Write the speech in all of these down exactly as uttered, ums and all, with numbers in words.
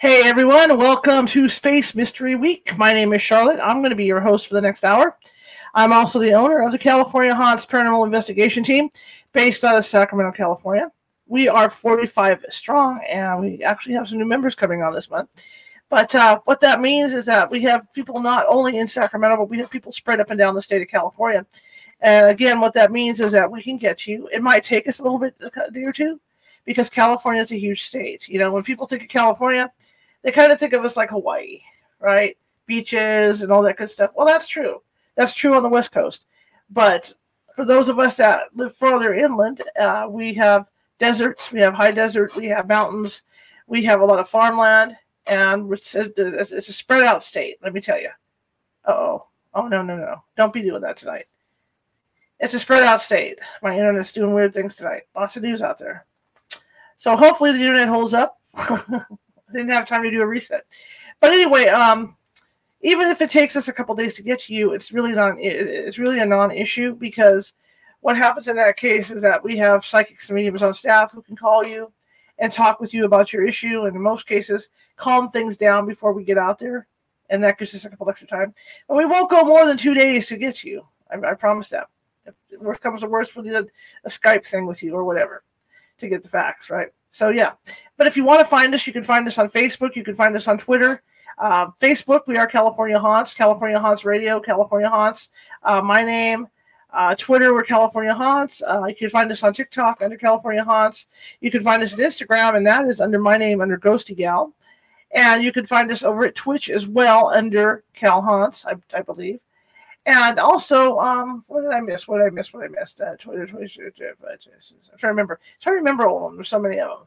Hey everyone, welcome to Space Mystery Week. My name is Charlotte. I'm going to be your host for the next hour. I'm also the owner of the California Haunts Paranormal Investigation Team, based out of Sacramento, California. We are forty-five strong, and we actually have some new members coming on this month. But uh, what that means is that we have people not only in Sacramento, but we have people spread up and down the state of California. And again, what that means is that we can get you. It might take us a little bit, a day or two, because California is a huge state. You know, when people think of California, they kind of think of us like Hawaii, right? Beaches and all that good stuff. Well, that's true. That's true on the West Coast. But for those of us that live farther inland, uh, we have deserts, we have high desert, we have mountains, we have a lot of farmland, and it's a, it's a spread out state, let me tell you. Uh-oh. Oh, no, no, no. Don't be doing that tonight. It's a spread out state. My internet's doing weird things tonight. Lots of news out there. So hopefully the internet holds up. I didn't have time to do a reset. But anyway, um, even if it takes us a couple days to get to you, it's really non it's really a non-issue, because what happens in that case is that we have psychics and mediums on staff who can call you and talk with you about your issue, and in most cases, calm things down before we get out there, and that gives us a couple extra time. And we won't go more than two days to get you. I, I promise that. If worst comes to worst, we'll do a, a Skype thing with you or whatever to get the facts, right? So, yeah. But if you want to find us, you can find us on Facebook. You can find us on Twitter. Uh, Facebook, we are California Haunts, California Haunts Radio, California Haunts. Uh, my name, uh, Twitter, we're California Haunts. Uh, you can find us on TikTok under California Haunts. You can find us on Instagram, and that is under my name, under Ghosty Gal. And you can find us over at Twitch as well under Cal Haunts, I, I believe. And also, um, what did I miss? What did I miss? What did I miss? Uh, Twitter, Twitter, Twitter, I'm trying to remember. I'm trying to remember all of them. There's so many of them.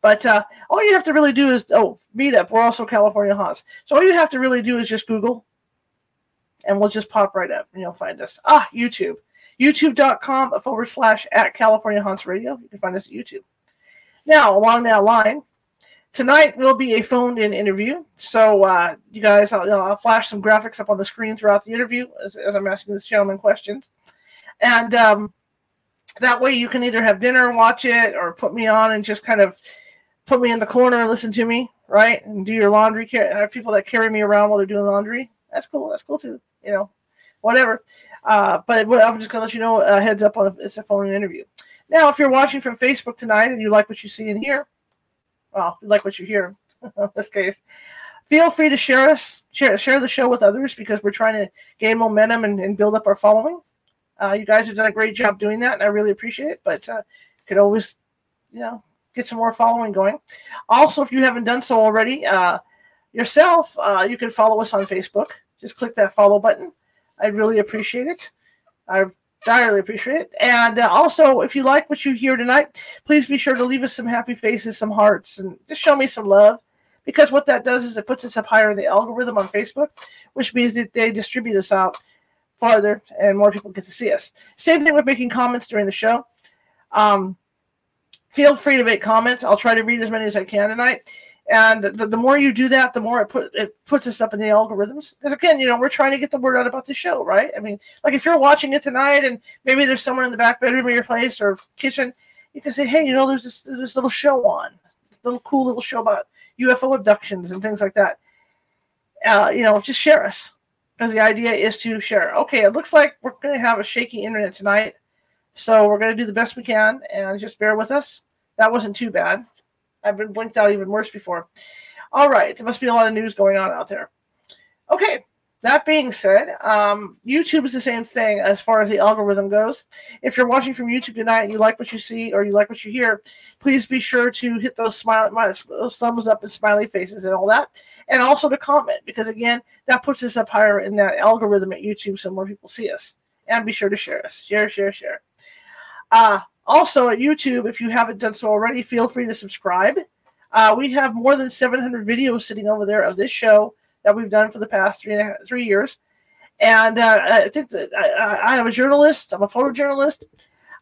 But uh, all you have to really do is, oh, Meetup. We're also California Haunts. So all you have to really do is just Google, and we'll just pop right up, and you'll find us. Ah, YouTube. YouTube.com forward slash at California Haunts Radio. You can find us at YouTube. Now, along that line, tonight will be a phoned-in interview, so uh, you guys, I'll, I'll flash some graphics up on the screen throughout the interview as, as I'm asking this gentleman questions, and um, that way you can either have dinner, watch it, or put me on and just kind of put me in the corner and listen to me, right, and do your laundry. I have people that carry me around while they're doing laundry. That's cool. That's cool, too, you know, whatever, uh, but I'm just going to let you know, uh, heads up, on it's a phone-in interview. Now, if you're watching from Facebook tonight and you like what you see in here, well, like what you hear in this case, feel free to share us, share, share the show with others, because we're trying to gain momentum and, and build up our following. Uh, you guys have done a great job doing that, and I really appreciate it, but uh, could always, you know, get some more following going. Also, if you haven't done so already uh, yourself, uh, you can follow us on Facebook. Just click that follow button. I'd really appreciate it. I Direly appreciate it. And uh, also, if you like what you hear tonight, please be sure to leave us some happy faces, some hearts, and just show me some love, because what that does is it puts us up higher in the algorithm on Facebook, which means that they distribute us out farther and more people get to see us. Same thing with making comments during the show. Um, feel free to make comments. I'll try to read as many as I can tonight. And the, the more you do that, the more it put it puts us up in the algorithms. Because again, you know, we're trying to get the word out about the show, right? I mean, like if you're watching it tonight and maybe there's someone in the back bedroom of your place or kitchen, you can say, hey, you know, there's this, there's this little show on, this little cool little show about U F O abductions and things like that. Uh, you know, just share us, because the idea is to share. Okay, it looks like we're going to have a shaky internet tonight, so we're going to do the best we can and just bear with us. That wasn't too bad. I've been blinked out even worse before. All right. There must be a lot of news going on out there. Okay. That being said, um, YouTube is the same thing as far as the algorithm goes. If you're watching from YouTube tonight and you like what you see or you like what you hear, please be sure to hit those, smile, those thumbs up and smiley faces and all that. And also to comment, because, again, that puts us up higher in that algorithm at YouTube so more people see us. And be sure to share us. Share, share, share. Uh, Also, at YouTube, if you haven't done so already, feel free to subscribe. Uh, we have more than seven hundred videos sitting over there of this show that we've done for the past three, three years. And uh, I think that I, I am a journalist. I'm a photojournalist.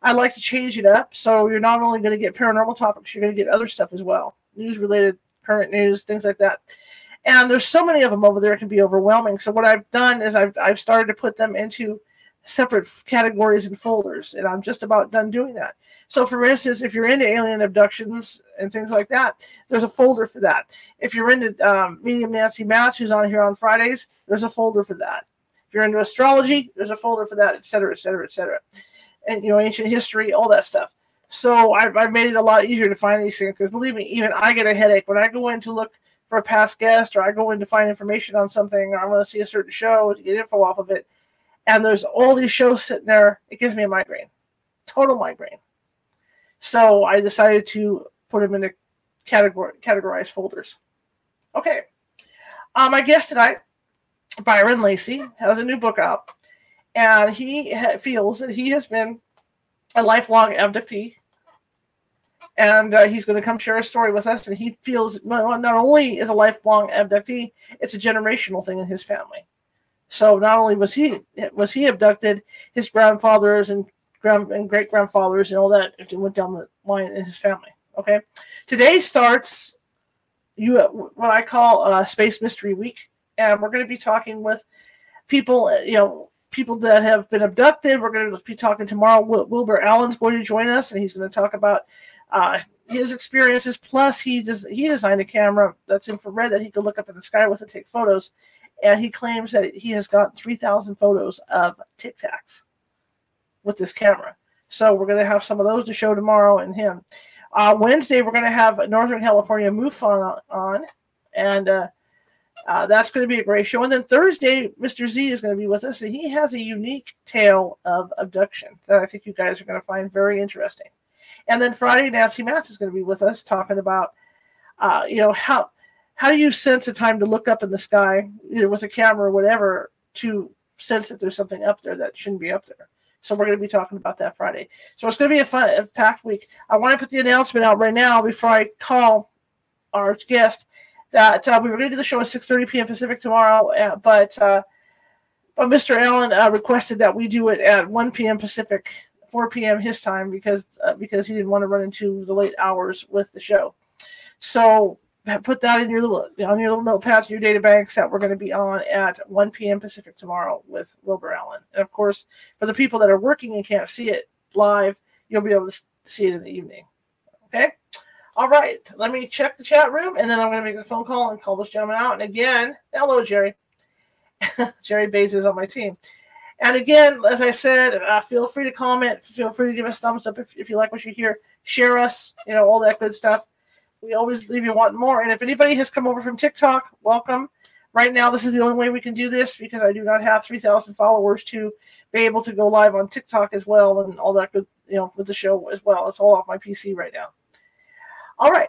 I like to change it up. So you're not only going to get paranormal topics, you're going to get other stuff as well. News-related, current news, things like that. And there's so many of them over there, it can be overwhelming. So what I've done is I've, I've started to put them into separate categories and folders, and I'm just about done doing that. So for instance, if you're into alien abductions and things like that, there's a folder for that. If you're into um, medium Nancy Mattes, who's on here on Fridays, there's a folder for that. If you're into astrology, there's a folder for that, et cetera, et cetera, et cetera. And, you know, ancient history, all that stuff. So I've, I've made it a lot easier to find these things, because believe me, even I get a headache when I go in to look for a past guest, or I go in to find information on something, or I want to see a certain show to get info off of it. And there's all these shows sitting there. It gives me a migraine, total migraine. So I decided to put them into category, categorized folders. Okay. Um, my guest tonight, Byron Lacy, has a new book out. And he ha- feels that he has been a lifelong abductee. And uh, he's going to come share a story with us. And he feels not, not only is a lifelong abductee, it's a generational thing in his family. So not only was he was he abducted, his grandfathers and grand and great grandfathers and all that went down the line in his family. Okay, today starts you what I call uh, Space Mystery Week, and we're going to be talking with people, you know, people that have been abducted. We're going to be talking tomorrow. Wil- Wilbur Allen's going to join us, and he's going to talk about uh, his experiences. Plus, he does he designed a camera that's infrared that he could look up in the sky with and take photos. And he claims that he has gotten three thousand photos of Tic Tacs with this camera. So we're going to have some of those to show tomorrow and him. Uh, Wednesday, we're going to have Northern California MUFON on. And uh, uh, that's going to be a great show. And then Thursday, Mister Z is going to be with us. And he has a unique tale of abduction that I think you guys are going to find very interesting. And then Friday, Nancy Mattes is going to be with us talking about, uh, you know, how... How do you sense a time to look up in the sky, either with a camera or whatever, to sense that there's something up there that shouldn't be up there? So we're going to be talking about that Friday. So it's going to be a fun, a packed week. I want to put the announcement out right now before I call our guest that uh, we were going to do the show at six thirty p.m. Pacific tomorrow, uh, but uh, but Mister Allen uh, requested that we do it at one p.m. Pacific, four p.m. his time, because uh, because he didn't want to run into the late hours with the show. So put that in your little on your little notepads, your data banks, that we're going to be on at one p.m. Pacific tomorrow with Wilbur Allen. And of course, for the people that are working and can't see it live, you'll be able to see it in the evening. Okay. All right. Let me check the chat room, and then I'm going to make a phone call and call this gentleman out. And again, hello, Jerry. Jerry Bezos on my team. And again, as I said, uh, feel free to comment. Feel free to give us thumbs up if, if you like what you hear. Share us. You know, all that good stuff. We always leave you wanting more. And if anybody has come over from TikTok, welcome. Right now, this is the only way we can do this, because I do not have three thousand followers to be able to go live on TikTok as well and all that good, you know, with the show as well. It's all off my P C right now. All right.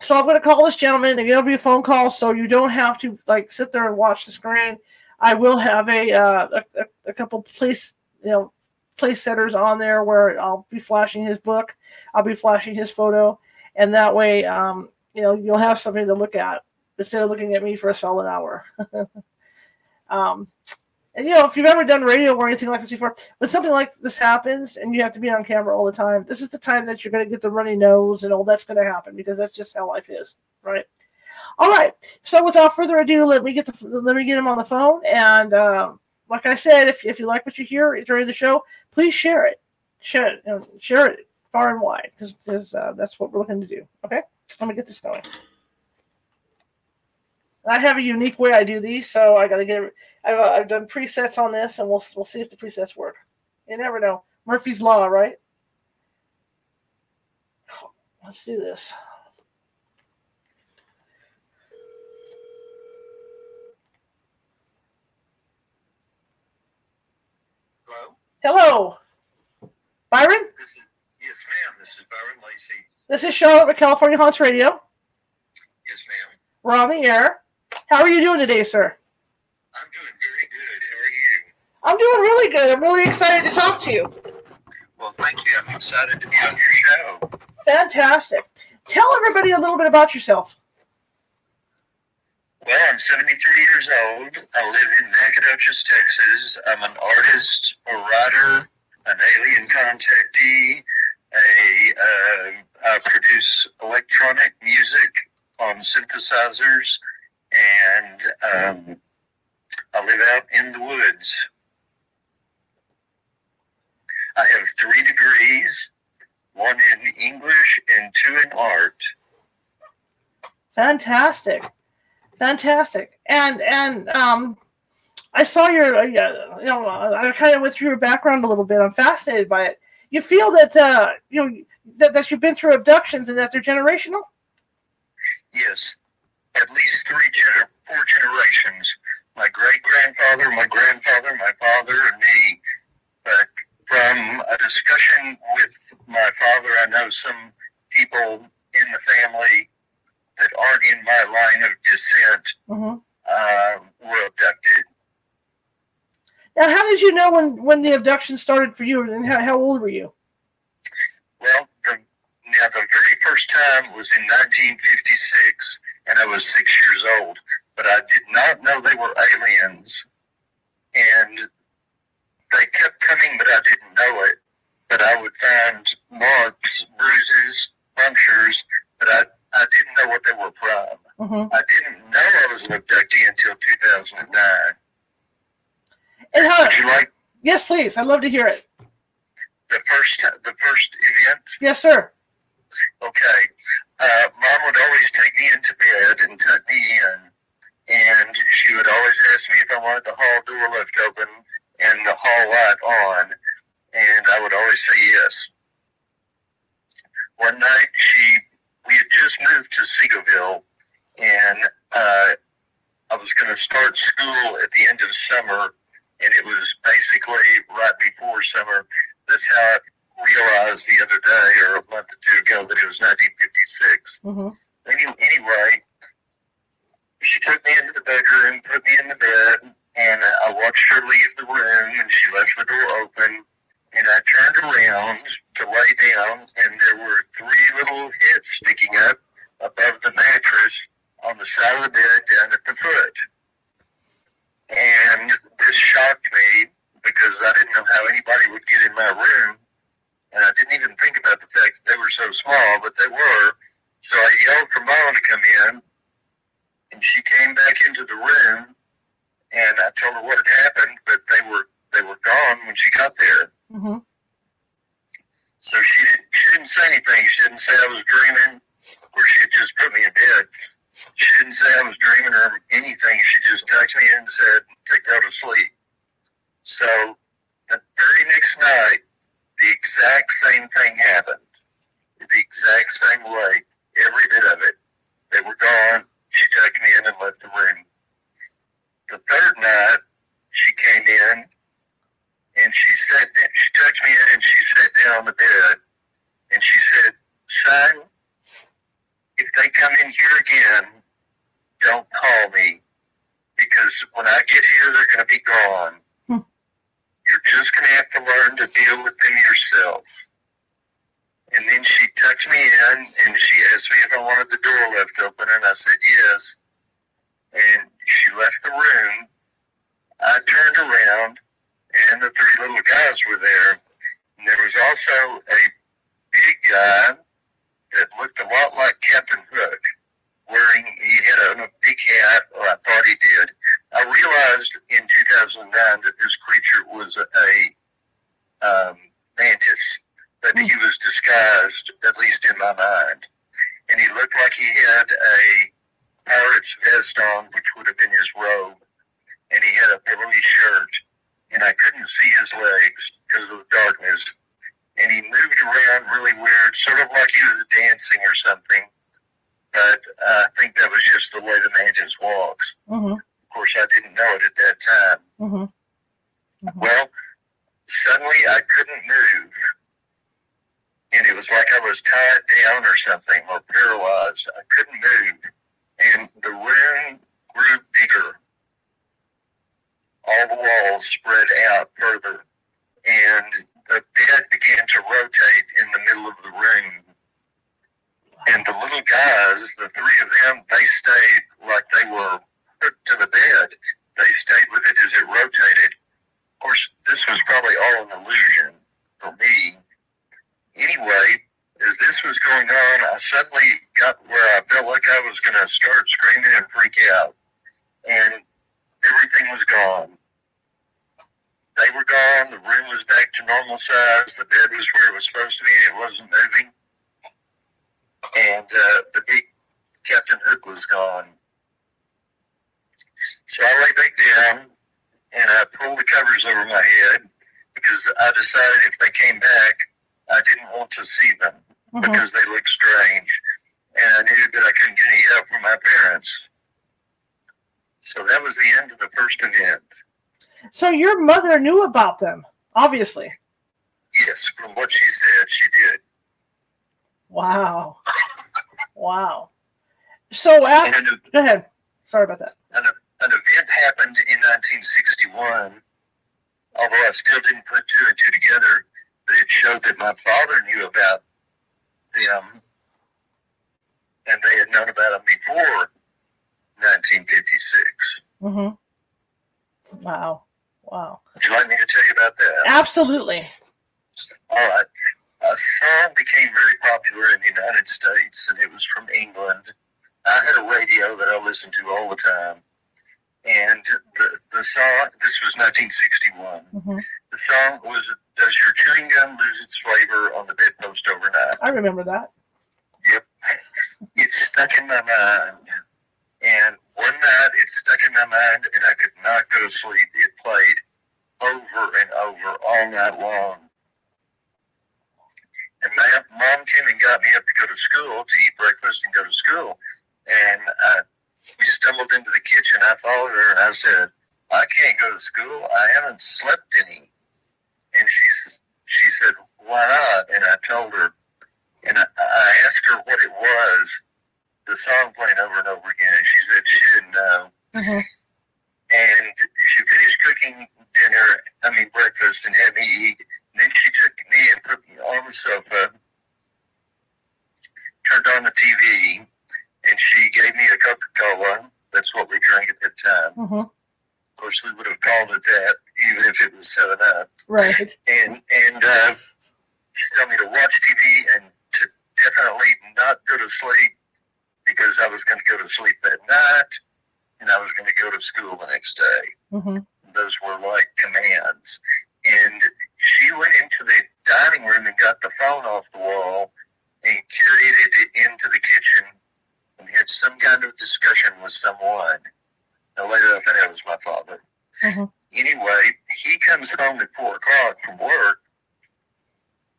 So I'm going to call this gentleman, and it'll be a phone call, so you don't have to, like, sit there and watch the screen. I will have a uh, a, a couple place, you know, place setters on there where I'll be flashing his book. I'll be flashing his photo. And that way, um, you know, you'll have something to look at instead of looking at me for a solid hour. um, and, you know, if you've ever done radio or anything like this before, when something like this happens and you have to be on camera all the time, this is the time that you're going to get the runny nose and all that's going to happen, because that's just how life is, right? All right. So without further ado, let me get the, let me get him on the phone. And um, like I said, if, if you like what you hear during the show, please share it. Share it. You know, share it. Far and wide, because uh, that's what we're looking to do. Okay, let me get this going. I have a unique way I do these, so I gotta get. I've, uh, I've done presets on this, and we'll we'll see if the presets work. You never know. Murphy's Law, right? Let's do this. Hello. Hello, Byron. Yes, ma'am. This is Byron Lacy. This is Charlotte with California Haunts Radio. Yes, ma'am. We're on the air. How are you doing today, sir? I'm doing very good. How are you? I'm doing really good. I'm really excited to talk to you. Well, thank you. I'm excited to be on your show. Fantastic. Tell everybody a little bit about yourself. Well, I'm seventy-three years old. I live in Nacogdoches, Texas. I'm an artist, a writer, an alien contactee. A, uh, I produce electronic music on synthesizers, and um, I live out in the woods. I have three degrees, one in English and two in art. Fantastic. Fantastic. And, and um, I saw your, uh, you know, I kind of went through your background a little bit. I'm fascinated by it. You feel that, uh, you know, that, that you've been through abductions and that they're generational? Yes. At least three, gener- four generations. My great-grandfather, my grandfather, my father, and me. But from a discussion with my father, I know some people in the family that aren't in my line of descent mm-hmm. uh, were abducted. Now, how did you know when, when the abduction started for you, and how, how old were you? Well, the, now the very first time was in nineteen fifty-six, and I was six years old. But I did not know they were aliens, and they kept coming, but I didn't know it. But I would find marks, bruises, punctures, but I, I didn't know what they were from. Mm-hmm. I didn't know I was an abductee until two thousand nine. And how, would you like? Yes, please. I'd love to hear it. The first, the first event. Yes, sir. Okay. Uh, Mom would always take me into bed and tuck me in, and she would always ask me if I wanted the hall door left open and the hall light on, and I would always say yes. One night, she we had just moved to Seagoville, and uh, I was going to start school at the end of summer. And it was basically right before summer. That's how I realized the other day or a month or two ago that it was nineteen fifty-six. Mm-hmm. Anyway, she took me into the bedroom, put me in the bed, and I watched her leave the room, and she left the door open. And I turned around to lay down, and there were three little heads sticking up above the mattress on the side of the bed down at the foot. And this shocked me because I didn't know how anybody would get in my room. And I didn't even think about the fact that they were so small, but they were. So I yelled for Mom to come in, and she came back into the room, and I told her what had happened, but they were they were gone when she got there. Mm-hmm. So she didn't, she didn't say anything. She didn't say I was dreaming, or she had just put me in bed. She didn't say I was dreaming or anything. She just texted me and said to go to sleep. So the very next night, the exact same thing happened. The exact same way. Every bit of it. They were gone. She tucked me in and left the room. The third night, she came in and she sat. She tucked me in and she sat down on the bed and she said, "Son, if they come in here again, don't call me, because when I get here, they're going to be gone. Hmm. You're just going to have to learn to deal with them yourself." And then she tucked me in, and she asked me if I wanted the door left open, and I said yes. And she left the room. I turned around, and the three little guys were there. And there was also a big guy that looked a lot like Captain Hook, wearing, he had a, a big hat, or I thought he did. I realized in two thousand nine that this creature was a, a um, mantis, but mm. he was disguised, at least in my mind. And he looked like he had a pirate's vest on, which would have been his robe, and he had a billowy shirt, and I couldn't see his legs because of the darkness. And he moved around really weird, sort of like he was dancing or something. But uh, I think that was just the way the mantis walks. Mm-hmm. Of course, I didn't know it at that time. Mm-hmm. Mm-hmm. Well, suddenly I couldn't move. And it was like I was tied down or something, or paralyzed. I couldn't move. And the room grew bigger. All the walls spread out further. And the bed began to rotate in the middle of the room, and the the three of them, they stayed like they were hooked to the bed. They stayed with it as it rotated. Of course, this was probably all an illusion for me. Anyway, as this was going on, I suddenly got where I felt like I was going to start screaming and freak out. And everything was gone. They were gone. The room was back to normal size. The bed was where it was supposed to be. It wasn't moving. And uh, the big Captain Hook was gone. So I lay back down, and I pulled the covers over my head because I decided if they came back, I didn't want to see them mm-hmm. because they looked strange. And I knew that I couldn't get any help from my parents. So that was the end of the first event. So your mother knew about them, obviously. Yes, from what she said, she did. Wow. Wow. So after... An, go ahead. Sorry about that. An, an event happened in nineteen sixty-one, although I still didn't put two and two together, but it showed that my father knew about them, and they had known about them before nineteen fifty-six. Mm-hmm. Wow. Wow. Would you like me to tell you about that? Absolutely. All right. A song became very popular in the United States, and it was from England. I had a radio that I listened to all the time, and the, the song, this was nineteen sixty-one, mm-hmm. the song was, Does Your Chewing Gum Lose Its Flavor on the Bedpost Overnight? I remember that. Yep. It's stuck in my mind. And one night, it stuck in my mind, and I could not go to sleep. It played over and over all night long. And my mom came and got me up to go to school, to eat breakfast and go to school. And I, we stumbled into the kitchen. I followed her, and I said, I can't go to school. I haven't slept any. And she, she said, why not? And I told her. And I, I asked her what it was, the song playing over and over again. And she said she didn't know. Mm-hmm. And she finished cooking dinner, I mean breakfast, and had me eat. Then she took me and put me on the sofa, turned on the T V, and she gave me a Coca-Cola. That's what we drank at that time. Mm-hmm. Of course, we would have called it that, even if it was seven up. Right. And, and uh, she told me to watch T V and to definitely not go to sleep because I was going to go to sleep that night, and I was going to go to school the next day. Mm-hmm. Those were like commands. And she went into the dining room and got the phone off the wall and carried it into the kitchen and had some kind of discussion with someone. Now, later I found out it was my father. Mm-hmm. Anyway, he comes home at four o'clock from work,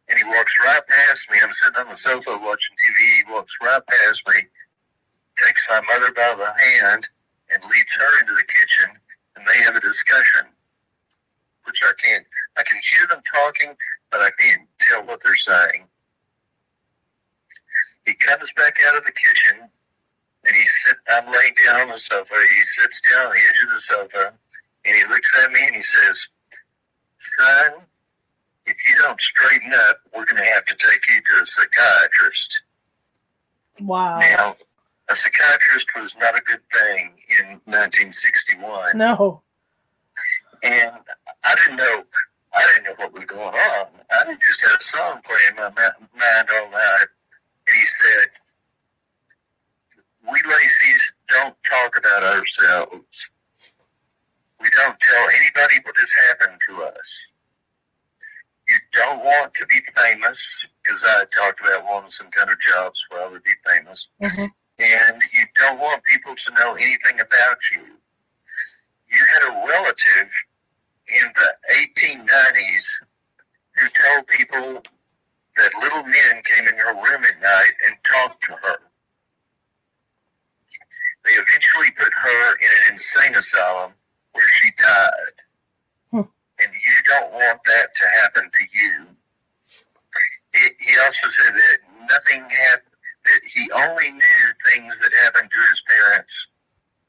and he walks right past me. I'm sitting on the sofa watching T V. He walks right past me, takes my mother by the hand, and leads her into the kitchen, and they have a discussion, which I can't. I can hear them talking, but I can't tell what they're saying. He comes back out of the kitchen, and he sit, I'm laying down on the sofa. He sits down on the edge of the sofa, and he looks at me, and he says, Son, if you don't straighten up, we're going to have to take you to a psychiatrist. Wow. Now, a psychiatrist was not a good thing in nineteen sixty-one. No. And I didn't know... I didn't know what was going on. I just had a song playing in my mind all night. And he said, we Lacys don't talk about ourselves. We don't tell anybody what has happened to us. You don't want to be famous, because I talked about wanting some kind of jobs where I would be famous. Mm-hmm. And you don't want people to know anything about you. You had a relative in the eighteen nineties who told people that little men came in her room at night and talked to her. They eventually put her in an insane asylum where she died. Hmm. And you don't want that to happen to you. It, he also said that nothing happened, that he only knew things that happened to his parents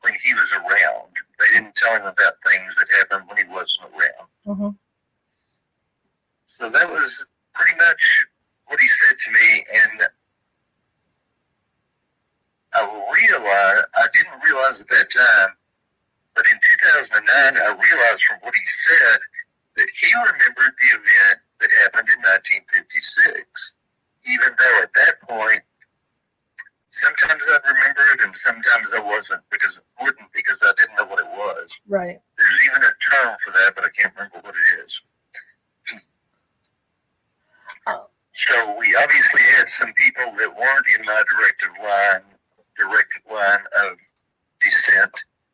when he was around. They didn't tell him about things that happened when he wasn't around. Mm-hmm. So that was pretty much what he said to me. And I realized, I didn't realize at that time, but in two thousand nine, I realized from what he said that he remembered the event that happened in nineteen fifty-six. Even though at that point, sometimes I'd remember it and sometimes I wasn't, because I wouldn't, because I didn't know what it was. Right. There's even a term for that, but I can't remember what it is. Oh. So we obviously had some people that weren't in my directed line, directed line of descent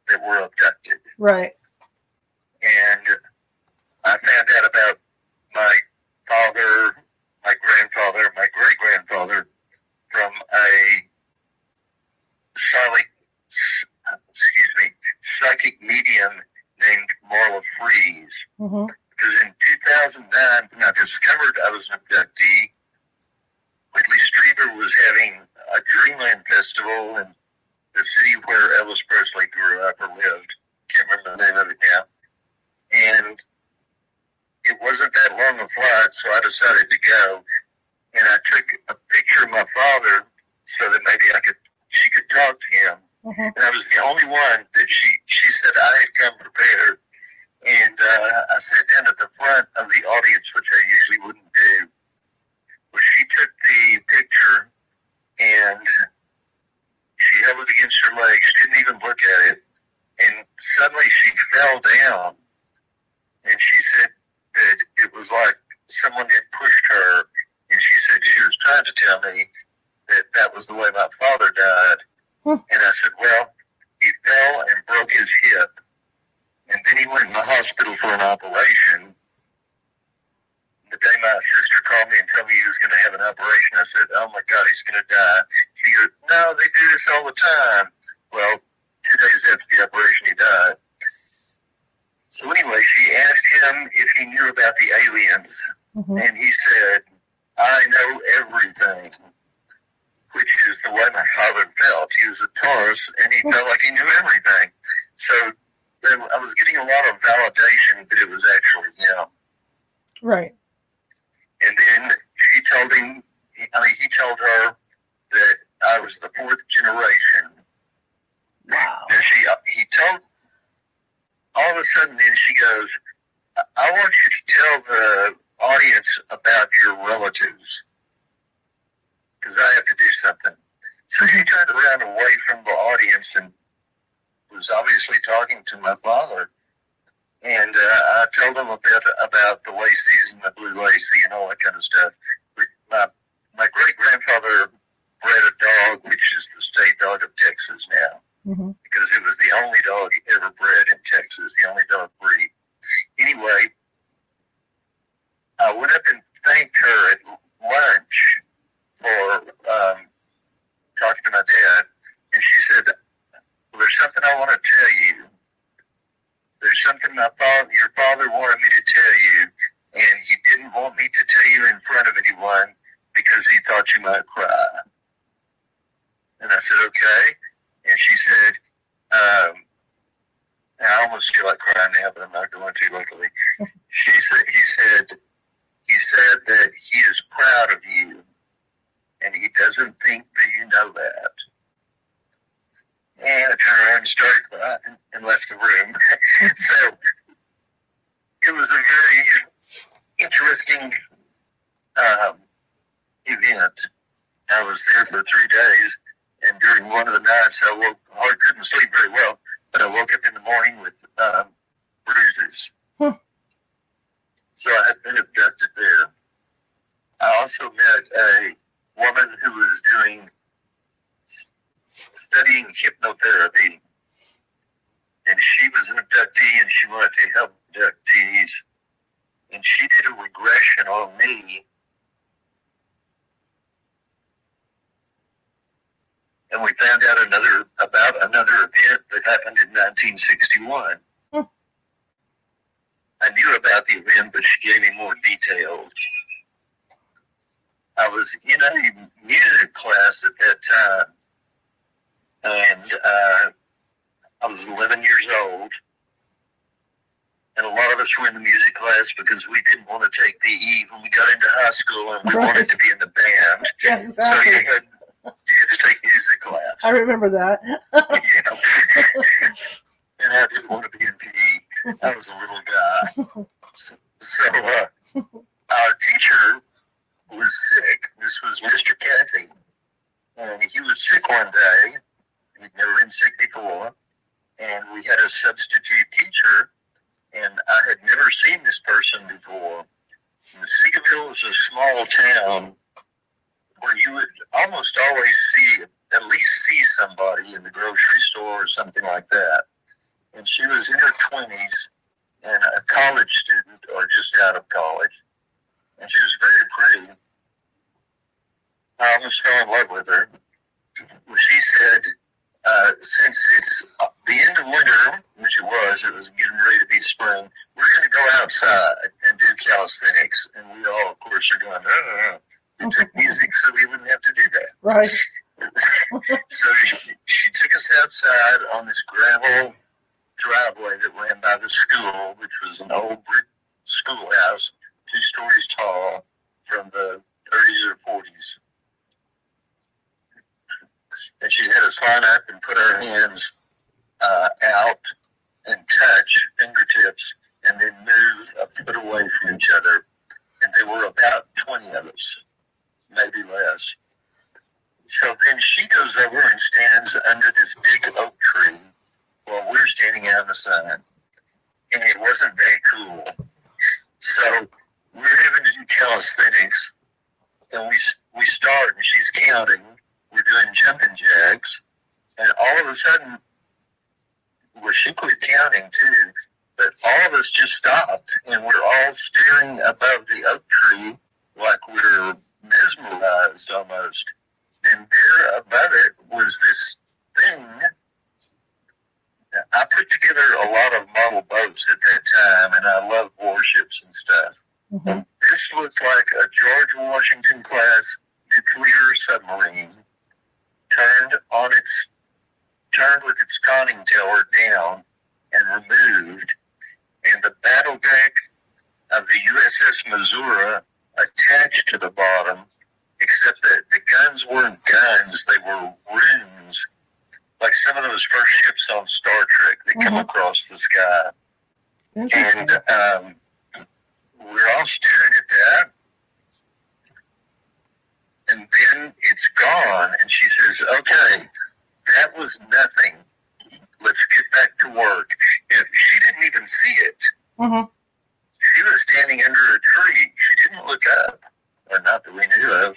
that were abducted. Right. And I found out about my father, my grandfather, my great-grandfather from a psychic, excuse me, psychic medium named Marla Fries. Mm-hmm. Because in two thousand nine, when I discovered I was an abductee, Whitley Strieber was having a Dreamland Festival in the city where Elvis Presley grew up or lived. Can't remember the name of it now. And it wasn't that long a flight, so I decided to go. And I took a picture of my father so that maybe I could, she could talk to him. Mm-hmm. And I was the only one that she, she said I had come prepared. And uh, I sat down at the front of the audience, which I usually wouldn't do. Well, she took the picture, and she held it against her leg. She didn't even look at it. And suddenly she fell down, and she said that it was like someone had pushed her. And she said she was trying to tell me that that was the way my father died. Hmm. And I said, well, he fell and broke his hip. And then he went in the hospital for an operation. The day my sister called me and told me he was going to have an operation, I said, oh, my God, he's going to die. She goes, no, they do this all the time. Well, two days after the operation, he died. So anyway, she asked him if he knew about the aliens. Mm-hmm. And he said, I know everything, which is the way my father felt. He was a Taurus, and he felt like he knew everything. So I was getting a lot of validation that it was actually him. Right. And then she told him, I mean, he told her that I was the fourth generation. Wow. And she, he told, all of a sudden, then she goes, I want you to tell the audience about your relatives, because I have to do something. So she turned around away from the audience and was obviously talking to my father. And uh, I told him a bit about the Lacys and the Blue Lacy and all that kind of stuff. My, my great-grandfather bred a dog, which is the state dog of Texas now, mm-hmm. because it was the only dog ever bred in Texas, the only dog breed. Anyway, I went up and thanked her at lunch for um, talking to my dad, and she said, well, there's something I want to tell you. There's something my father, your father wanted me to tell you, and he didn't want me to tell you in front of anyone because he thought you might cry. And I said, okay. And she said, um, I almost feel like crying now, but I'm not going to, luckily. She said, he said, He said that he is proud of you, and he doesn't think that you know that. And I turned around and started crying and left the room. So it was a very interesting um, event. I was there for three days, and during one of the nights, I woke, I couldn't sleep very well, but I woke up in the morning with um, bruises. So I had been abducted there. I also met a woman who was doing, studying hypnotherapy. And she was an abductee, and she wanted to help abductees. And she did a regression on me. And we found out another about another event that happened in nineteen sixty-one. I knew about the event, but she gave me more details. I was in a music class at that time, and uh, I was eleven years old, and a lot of us were in the music class because we didn't want to take P E when we got into high school, and we right. wanted to be in the band. Yeah, exactly. So you had, you had to take music class. I remember that. And I didn't want to be in P E. I was a little guy. So, so uh, our teacher was sick. This was Mister Cathy. And he was sick one day. He'd never been sick before. And we had a substitute teacher. And I had never seen this person before. And Seagoville is a small town where you would almost always see, at least see somebody in the grocery store or something like that. And she was in her twenties and a college student or just out of college. And she was very pretty. I almost fell in love with her. She said, uh, since it's the end of winter, which it was, it was getting ready to be spring, we're going to go outside and do calisthenics. And we all, of course, are going, no, no, no. We took music so we wouldn't have to do that. Right. So she, she took us outside on this gravel driveway that ran by the school, which was an old brick schoolhouse, two stories tall, from the thirties or forties. And she had us line up and put our hands uh, out and touch fingertips and then move a foot away from each other. And there were about twenty of us, maybe less. So then she goes over and stands under this big oak tree while we're standing out in the sun. And it wasn't very cool. So we're having to do calisthenics. And we we start, and she's counting. We're doing jumping jacks. And all of a sudden, well, she quit counting, too. But all of us just stopped, and we're all staring above the oak tree like we're mesmerized almost. And there above it was this thing. I put together a lot of model boats at that time, and I love warships and stuff. Mm-hmm. And this looked like a George Washington-class nuclear submarine turned on its turned with its conning tower down and removed, and the battle deck of the U S S Missouri attached to the bottom, except that the guns weren't guns, they were runes, like some of those first ships on Star Trek that mm-hmm. come across the sky. And um, we're all staring at that. And then it's gone, and she says, okay, that was nothing. Let's get back to work. And she didn't even see it. Mm-hmm. She was standing under a tree. She didn't look up, or not that we knew of.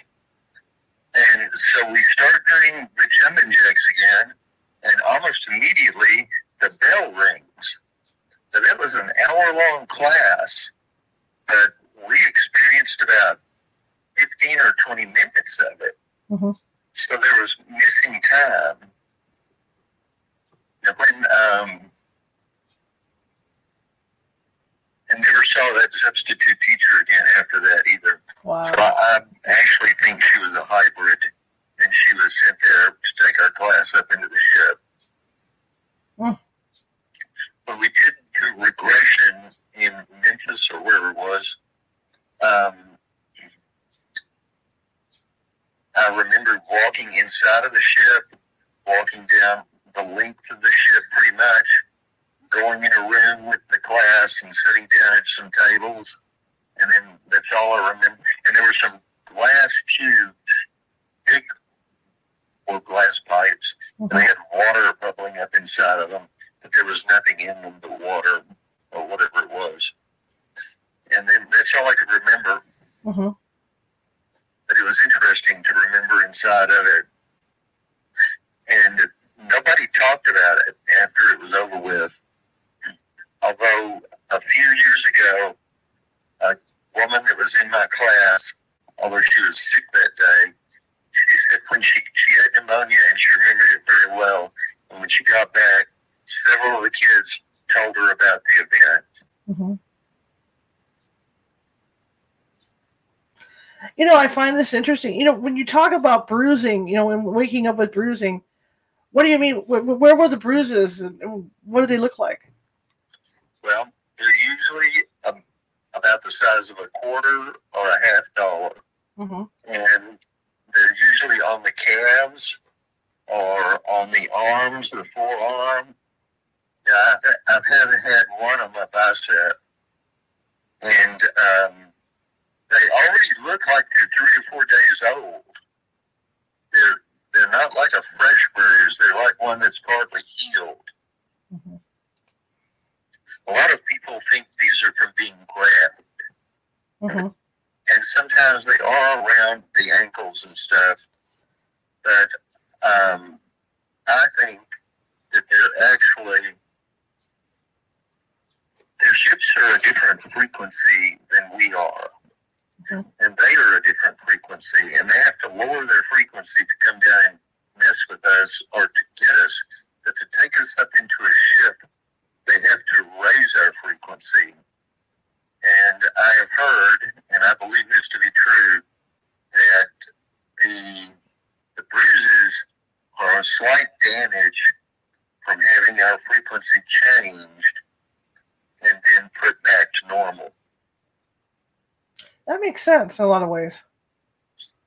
And so we started doing the jumping jacks again, and almost immediately the bell rings. Now, that was an hour-long class, but we experienced about fifteen or twenty minutes of it. Mm-hmm. So there was missing time. Now, when, um, I never saw that substitute teacher again after that either. Wow. So I, I actually think she was a hybrid, and she was sent there to take our class up into the ship. Mm. But we did do regression in Memphis or wherever it was. Um, I remember walking inside of the ship, walking down the length of the ship pretty much, going in a room with the class and sitting down at some tables. And then that's all I remember. And there were some glass tubes, big or glass pipes. And they had water bubbling up inside of them, but there was nothing in them but water or whatever it was. And then that's all I could remember. Mm-hmm. But it was interesting to remember inside of it. And nobody talked about it after it was over with. Although a few years ago, a woman that was in my class, although she was sick that day, she said when she, she had pneumonia, and she remembered it very well. And when she got back, several of the kids told her about the event. Mm-hmm. You know, I find this interesting. You know, when you talk about bruising, you know, and waking up with bruising, what do you mean? Where, where were the bruises, and what do they look like? Well, they're usually um, about the size of a quarter or a half dollar. Mm-hmm. And they're usually on the calves, or on the arms, the forearm. Yeah, I've, I've had, had one on my bicep, and um, they already look like they're three or four days old. They're they're not like a fresh bruise. They're like one that's partly healed. Mm-hmm. A lot of people think these are from being grabbed, mm-hmm. and sometimes they are around the ankles and stuff. But um, I think that they're actually, their ships are a different frequency than we are. Mm-hmm. And they are a different frequency. And they have to lower their frequency to come down and mess with us or to get us. But to take us up into a ship, they have to raise our frequency. And I have heard, and I believe this to be true, that the the bruises are a slight damage from having our frequency changed and then put back to normal. That makes sense in a lot of ways.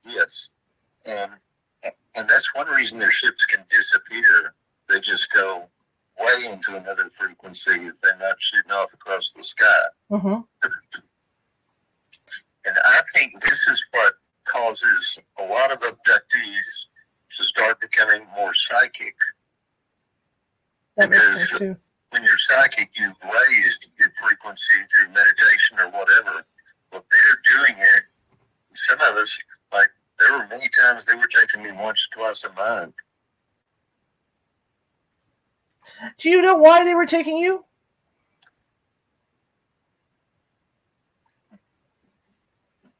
Yes. And, and that's one reason their ships can disappear. They just go way into another frequency if they're not shooting off across the sky. Mm-hmm. And I think this is what causes a lot of abductees to start becoming more psychic. That because makes sense, when you're psychic, you've raised your frequency through meditation or whatever. Well, they're doing it. Some of us, like, there were many times they were taking me once or twice a month. Do you know why they were taking you?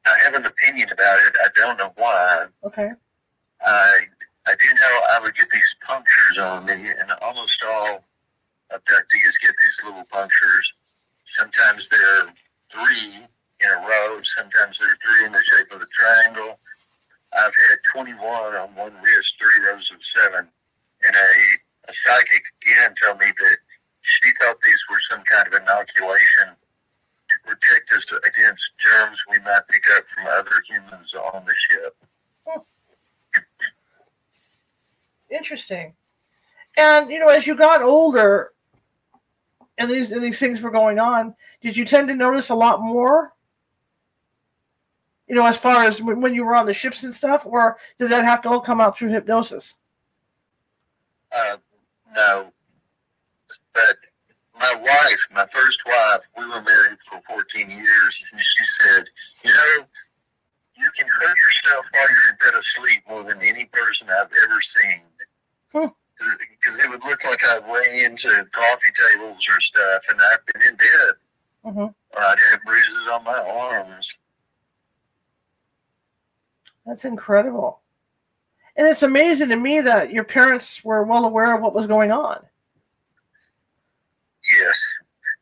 I have an opinion about it. I don't know why. Okay. I I do know I would get these punctures on me, and almost all abductees get these little punctures. Sometimes they're three in a row. Sometimes they're three in the shape of a triangle. I've had twenty-one on one wrist, three rows of seven, and a A psychic again told me that she thought these were some kind of inoculation to protect us against germs we might pick up from other humans on the ship. Interesting. And, you know, as you got older and these, and these things were going on, did you tend to notice a lot more? You know, as far as when you were on the ships and stuff, or did that have to all come out through hypnosis? Uh, No, but my wife, my first wife, we were married for fourteen years, and she said, you know, you can hurt yourself while you're in bed asleep more than any person I've ever seen. Because hmm. it would look like I'd weigh into coffee tables or stuff, and I'd been in bed. Mm-hmm. Or I'd have bruises on my arms. That's incredible. And it's amazing to me that your parents were well aware of what was going on. Yes.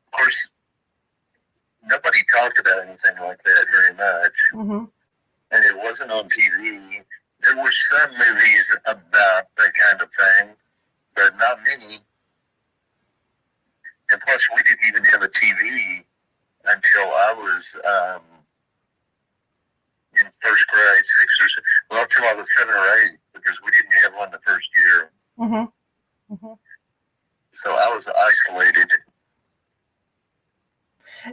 Of course, nobody talked about anything like that very much. Mm-hmm. And it wasn't on T V. There were some movies about that kind of thing, but not many. And plus, we didn't even have a T V until I was... Um, in first grade, six or seven, well, till I was seven or eight, because we didn't have one the first year. Mm-hmm. Mm-hmm. So I was isolated.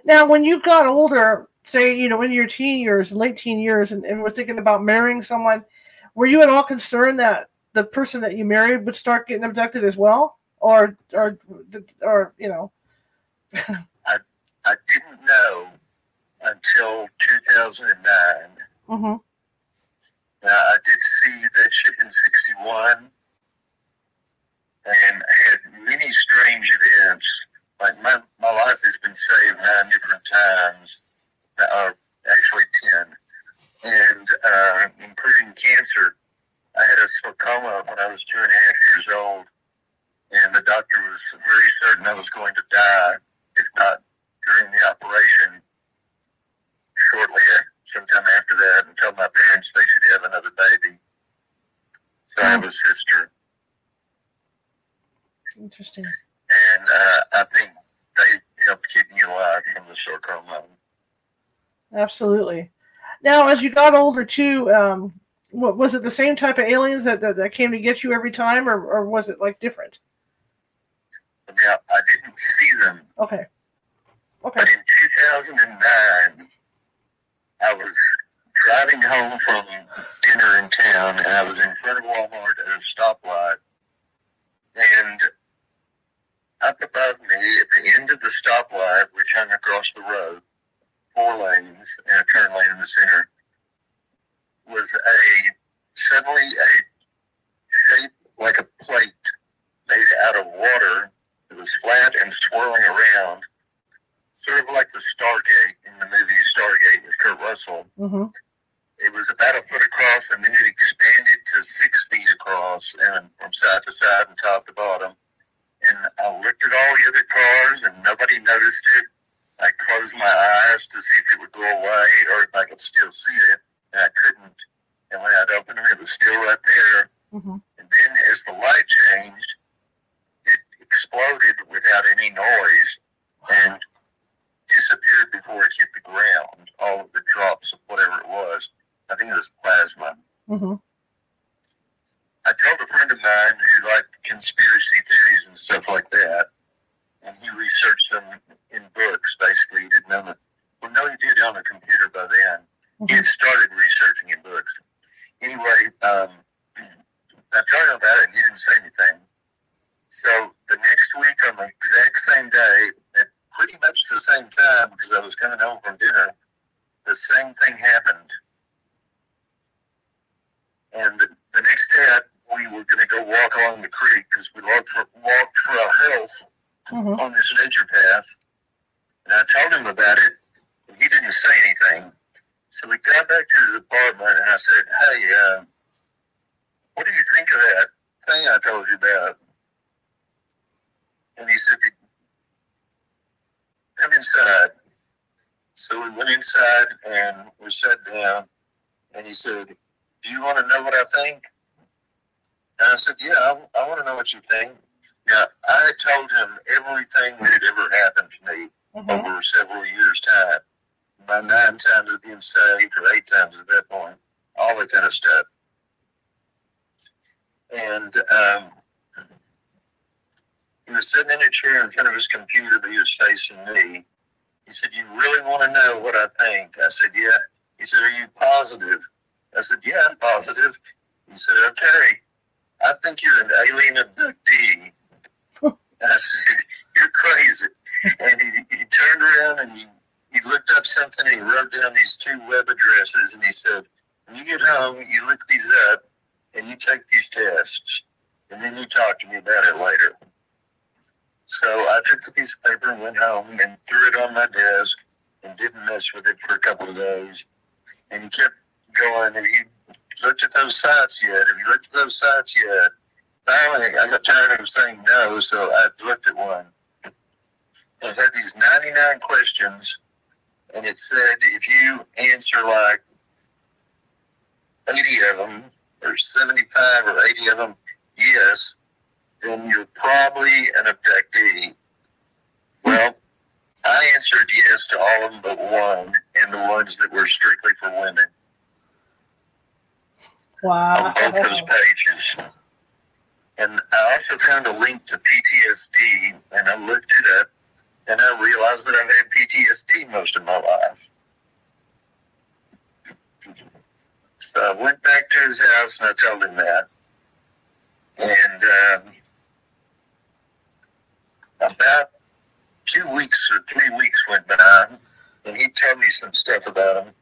Now, when you got older, say, you know, in your teen years, late teen years, and, and were thinking about marrying someone, were you at all concerned that the person that you married would start getting abducted as well? Or, or, or you know? I, I didn't know until two thousand nine. Mm-hmm. Now, I did see that ship in sixty-one, and had many strange events. Like, my, my life has been saved nine different times, or actually ten, and uh, including cancer. I had a sarcoma when I was two and a half years old, and the doctor was very certain I was going to die, if not during the operation, shortly after. Sometime after that, and told my parents they should have another baby. So I have a sister. Interesting. And uh, I think they helped keep me alive from the sarcoma. Absolutely. Now, as you got older, too, um, What, was it the same type of aliens that, that, that came to get you every time, or, or was it, like, different? Yeah, I didn't see them. Okay. Okay. But in two thousand nine, I was driving home from dinner in town, and I was in front of Walmart at a stoplight, and up above me, at the end of the stoplight, which hung across the road, four lanes, and a turn lane in the center, was a, suddenly a shape like a plate made out of water. It was flat and swirling around, sort of like the Stargate in the movie Stargate with Kurt Russell. Mm-hmm. It was about a foot across, and then it expanded to six feet across, and from side to side and top to bottom. And I looked at all the other cars, and nobody noticed it. I closed my eyes to see if it would go away or if I could still see it, and I couldn't. And when I'd opened them, it was still right there. Mm-hmm. And then as the light changed, it exploded without any noise and disappeared before it hit the ground, all of the drops of whatever it was. I think it was plasma. Mm-hmm. I told a friend of mine who liked conspiracy theories and stuff like that, and he researched them in books, basically. He didn't own it. Well, no, he did own a computer by then. Mm-hmm. He had started researching in books. Anyway, um, I told him about it, and he didn't say anything. So the next week, on the exact same day, at pretty much the same time, because I was coming home from dinner, the same thing happened. And the, the next day, I, we were going to go walk along the creek, because we walked for, walked for our health. Mm-hmm. On this nature path, and I told him about it, and he didn't say anything. So we got back to his apartment, and I said, hey, uh, what do you think of that thing I told you about? And he said, come inside. So we went inside, and we sat down, and he said, do you want to know what I think? And I said, yeah, I, I want to know what you think. Now, I told him everything that had ever happened to me. Mm-hmm. Over several years' time. By nine times of being saved, or eight times at that point, all that kind of stuff. And um, he was sitting in a chair in front of his computer, but he was facing me. He said, you really want to know what I think? I said, yeah. He said, are you positive? I said, yeah, I'm positive. He said, okay, I think you're an alien abductee. And I said, you're crazy. And he, he turned around and he, he looked up something and he wrote down these two web addresses and he said, when you get home, you look these up and you take these tests. And then you talk to me about it later. So I took the piece of paper and went home and threw it on my desk and didn't mess with it for a couple of days. And he kept going. Have you looked at those sites yet? Have you looked at those sites yet? Finally, I got tired of saying no, so I looked at one. It had these ninety-nine questions, and it said if you answer like eighty of them, or seventy-five or eighty of them, yes, then you're probably an abductee. Well, I answered yes to all of them but one, and the ones that were strictly for women. Wow. On both those pages. And I also found a link to P T S D, and I looked it up, and I realized that I've had P T S D most of my life. So I went back to his house, and I told him that. And um, about two weeks or three weeks went by, and he told me some stuff about him.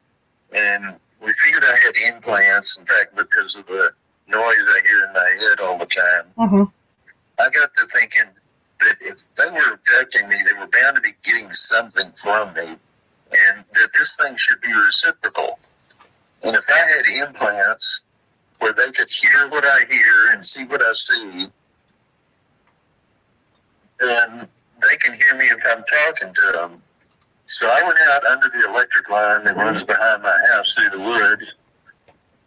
And we figured I had implants, in fact, because of the noise I hear in my head all the time. Mm-hmm. I got to thinking that if they were abducting me, they were bound to be getting something from me, and that this thing should be reciprocal. And if I had implants where they could hear what I hear and see what I see, then they can hear me if I'm talking to them. So I went out under the electric line that runs behind my house through the woods,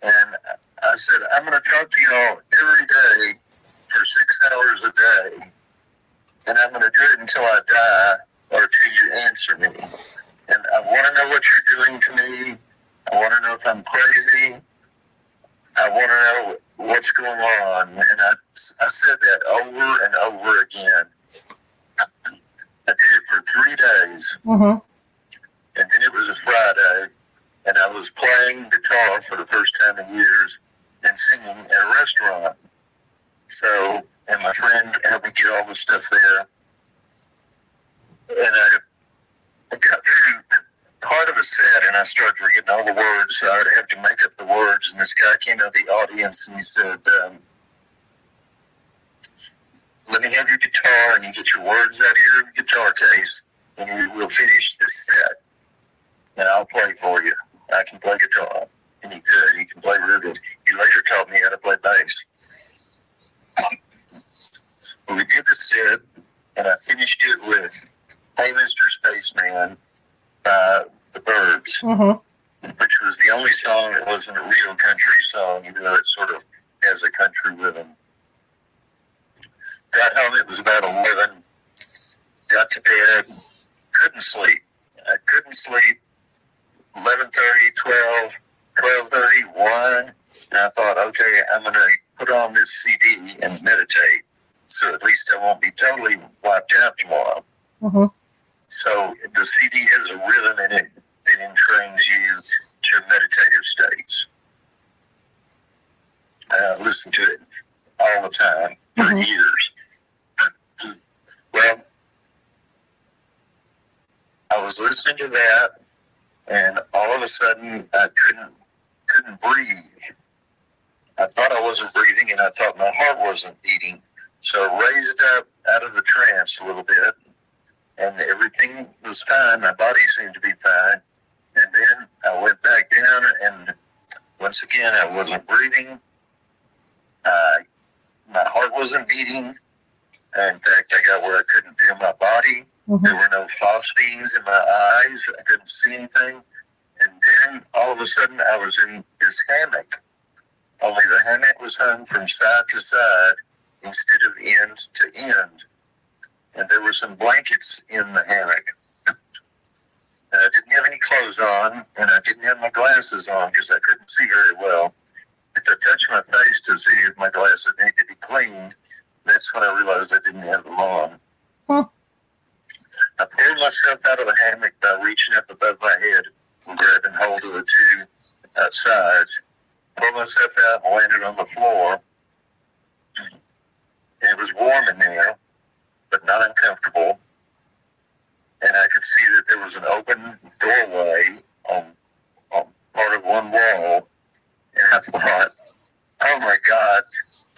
and I said, I'm going to talk to y'all every day for six hours a day, and I'm going to do it until I die or till you answer me. And I want to know what you're doing to me. I want to know if I'm crazy. I want to know what's going on. And I, I said that over and over again. I did it for three days. Mm-hmm. And then it was a Friday, and I was playing guitar for the first time in years and singing at a restaurant. So, and my friend helped me get all the stuff there. And I, I got part of a set, and I started forgetting all the words, so I would have to make up the words. And this guy came out of the audience, and he said, um, let me have your guitar, and you get your words out of your guitar case, and we will finish this set. And I'll play for you. I can play guitar. And he could. He can play real good. He later taught me how to play bass. Well, we did the set, and I finished it with Hey, Mister Spaceman by the Birds, mm-hmm. which was the only song that wasn't a real country song, even though it sort of has a country rhythm. Got home, it was about eleven. Got to bed. Couldn't sleep. I couldn't sleep. eleven thirty, twelve, twelve thirty, one, and I thought, okay, I'm going to put on this C D and meditate, so at least I won't be totally wiped out tomorrow. Mm-hmm. So the C D has a rhythm in it that entrains you to meditative states. I listened to it all the time for mm-hmm. years. Well, I was listening to that, and all of a sudden, I couldn't couldn't breathe. I thought I wasn't breathing, and I thought my heart wasn't beating. So I raised up out of the trance a little bit, and everything was fine. My body seemed to be fine. And then I went back down, and once again, I wasn't breathing. Uh, my heart wasn't beating. In fact, I got where I couldn't feel my body. Mm-hmm. There were no phosphines in my eyes. I couldn't see anything. And then all of a sudden, I was in this hammock. Only the hammock was hung from side to side instead of end to end. And there were some blankets in the hammock. And I didn't have any clothes on, and I didn't have my glasses on because I couldn't see very well. If I touched my face to see if my glasses needed to be cleaned, that's when I realized I didn't have them on. Huh. I pulled myself out of the hammock by reaching up above my head and grabbing hold of the two sides. Pulled myself out and landed on the floor. And it was warm in there, but not uncomfortable. And I could see that there was an open doorway on, on part of one wall. And I thought, oh my God,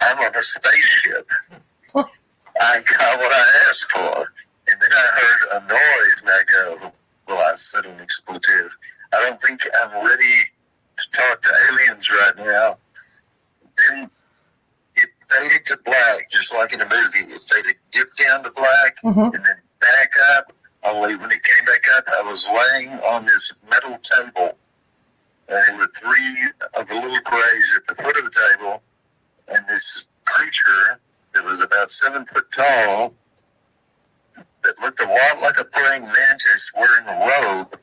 I'm on a spaceship. Huh. I got what I asked for. And then I heard a noise, and I go, well, I said an expletive. I don't think I'm ready to talk to aliens right now. Then it faded to black, just like in a movie. It faded, dipped down to black, mm-hmm. and then back up. Only when it came back up, I was laying on this metal table. And there were three of the little grays at the foot of the table, and this creature that was about seven foot tall, that looked a lot like a praying mantis wearing a robe,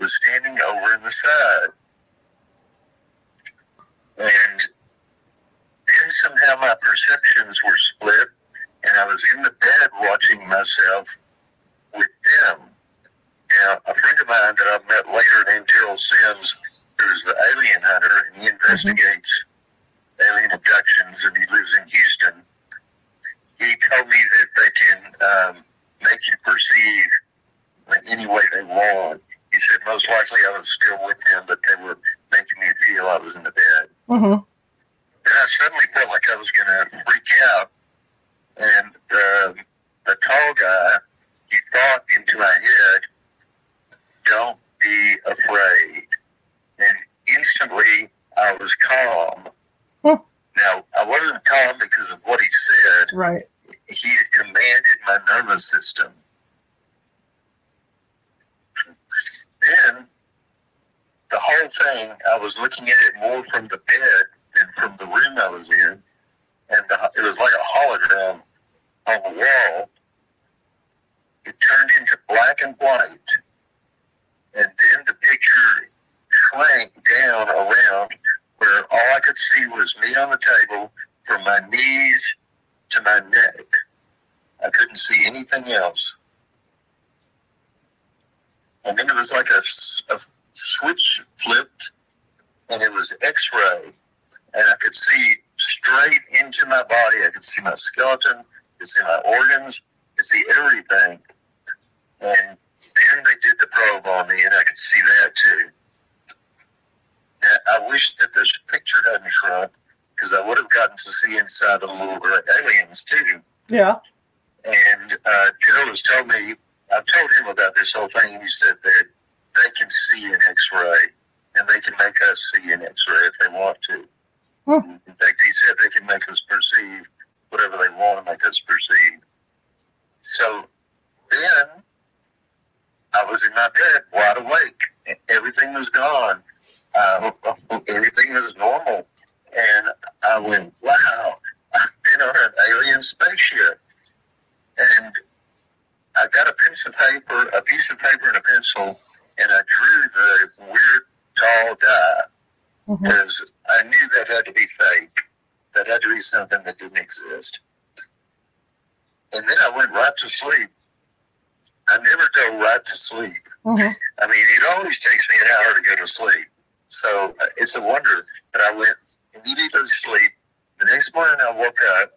was standing over in the side. And then somehow my perceptions were split, and I was in the bed watching myself with them. Now, a friend of mine that I met later named Gerald Sims, who's the alien hunter, and he investigates mm-hmm. alien abductions, and he lives in Houston. He told me that they can... Um, make you perceive in any way they want. He said most likely I was still with him, but they were making me feel I was in the bed. Mm-hmm. And I suddenly felt like I was going to freak out. And the, the tall guy, he thought into my head, don't be afraid. And instantly, I was calm. Mm-hmm. Now, I wasn't calm because of what he said. Right. He had commanded my nervous system. Then, the whole thing, I was looking at it more from the bed than from the room I was in. And the, it was like a hologram on the wall. It turned into black and white. And then the picture shrank down around where all I could see was me on the table from my knees to my neck. I couldn't see anything else. And then it was like a, a switch flipped, and it was X-ray. And I could see straight into my body. I could see my skeleton. I could see my organs. I could see everything. And then they did the probe on me, and I could see that, too. And I wish that this picture hadn't shrunk, because I would have gotten to see inside the little red aliens, too. Yeah. And uh, Gerald has told me, I told him about this whole thing, and he said that they can see an X-ray, and they can make us see an X-ray if they want to. Huh. In fact, he said they can make us perceive whatever they want to make us perceive. So then I was in my bed, wide awake, and everything was gone. Uh, everything was normal. And I went, wow, I've been on an alien spaceship. And I got a piece of paper, a piece of paper and a pencil, and I drew the weird tall guy. Because mm-hmm. I knew that had to be fake. That had to be something that didn't exist. And then I went right to sleep. I never go right to sleep. Mm-hmm. I mean, it always takes me an hour to go to sleep. So it's a wonder that I went immediately to sleep. The next morning I woke up,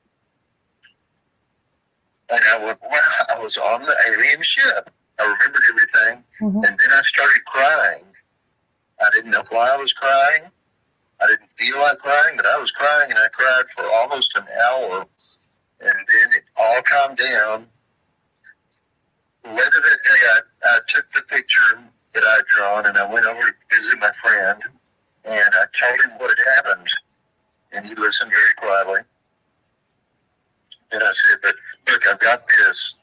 and I went, wow, I was on the alien ship. I remembered everything. Mm-hmm. And then I started crying. I didn't know why I was crying. I didn't feel like crying, but I was crying, and I cried for almost an hour. And then it all calmed down. Later that day, I, I took the picture that I had drawn, and I went over to visit my friend, and I told him what had happened. And he listened very quietly. And I said, but look, I've got this.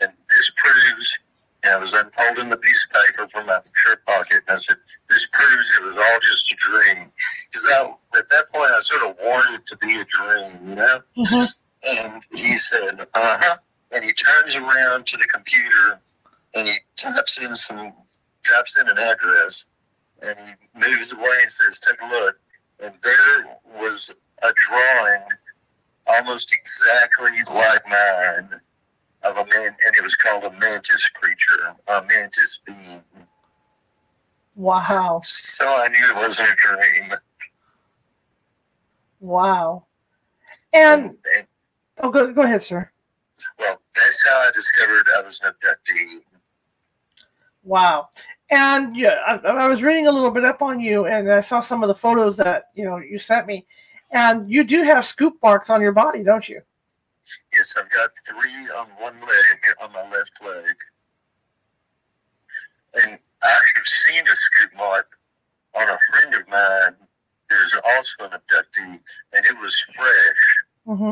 And this proves... And I was unfolding the piece of paper from my shirt pocket, and I said, this proves it was all just a dream. Because at that point, I sort of wanted it to be a dream, you know? Mm-hmm. And he said, uh-huh. And he turns around to the computer, and he types in some, types in an address, and he moves away and says, take a look. And there was a drawing almost exactly like mine. Of a man, and it was called a mantis creature, a mantis being. Wow. So I knew it wasn't a dream. Wow. And, and, and oh, go, go ahead, sir. Well, that's how I discovered I was an abductee. Wow. And yeah, I, I was reading a little bit up on you, and I saw some of the photos that, you know, you sent me, and you do have scoop marks on your body, don't you? Yes, I've got three on one leg, on my left leg. And I have seen a scoop mark on a friend of mine who's also an abductee, and it was fresh. Mm-hmm.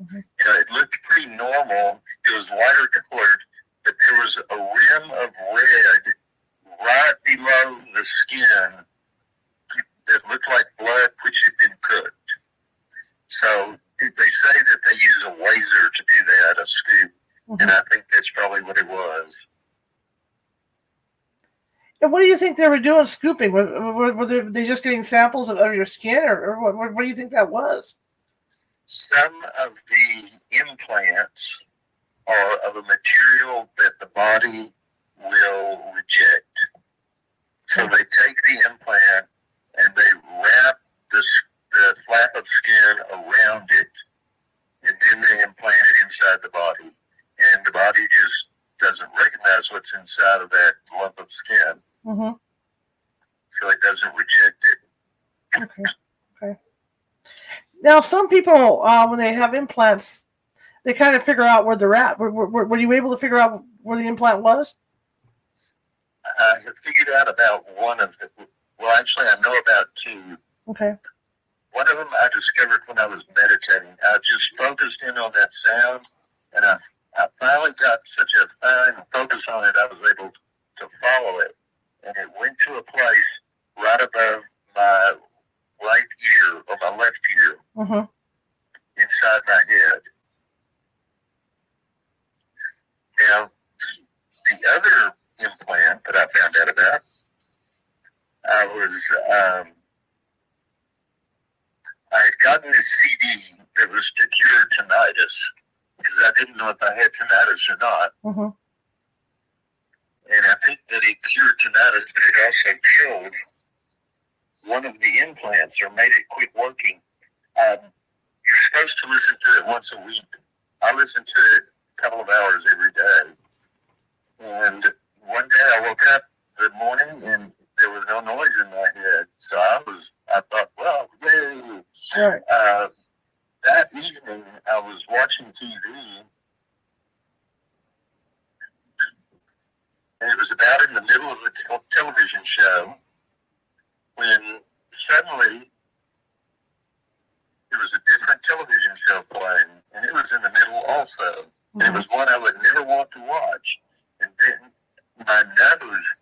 Mm-hmm. You know, it looked pretty normal. It was lighter colored, but there was a rim of red right below the skin that looked like blood which had been cooked. So... They say that they use a laser to do that, a scoop, mm-hmm. and I think that's probably what it was. And what do you think they were doing scooping? Were, were, were they just getting samples of, of your skin, or, or what, what do you think that was? Some of the implants are of a material that the body will reject. So they take the implant and they wrap the scoop, the flap of skin around it, and then they implant it inside the body, and the body just doesn't recognize what's inside of that lump of skin, mm-hmm. so it doesn't reject it. Okay. Okay. Now, some people, uh, when they have implants, they kind of figure out where they're at. Were, were, were you able to figure out where the implant was? I have figured out about one of the. Well, actually, I know about two. Okay. One of them I discovered when I was meditating. I just focused in on that sound, and I, I finally got such a fine focus on it, I was able to follow it. And it went to a place right above my right ear, or my left ear, mm-hmm. inside my head. Now, the other implant that I found out about, I was... Um, I had gotten a C D that was to cure tinnitus, because I didn't know if I had tinnitus or not. Mm-hmm. And I think that it cured tinnitus, but it also killed one of the implants or made it quit working. Um, you're supposed to listen to it once a week. I listen to it a couple of hours every day. And one day I woke up the morning and there was no noise in my head. So I was, I thought, well, yay. Sure. Uh, that evening I was watching T V. And it was about in the middle of a te- television show when suddenly there was a different television show playing. And it was in the middle also. Mm-hmm. It was one I would never want to watch. And then my nose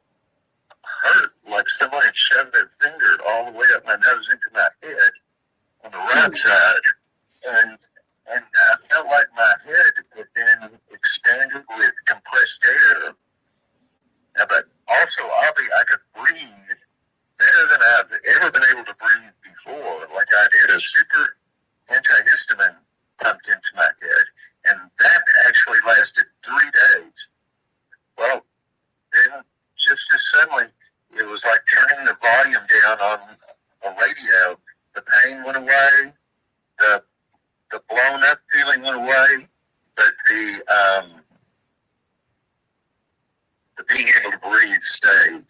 hurt like someone had shoved their finger all the way up my nose into my head on the right side, and and I felt like my head had been expanded with compressed air. But also, oddly, I could breathe better than I've ever been able to breathe before. Like I had a super antihistamine pumped into my head, and that actually lasted three days. Well, then just as suddenly, it was like turning the volume down on a radio. The pain went away, the the blown up feeling went away, but the um, the being able to breathe stayed,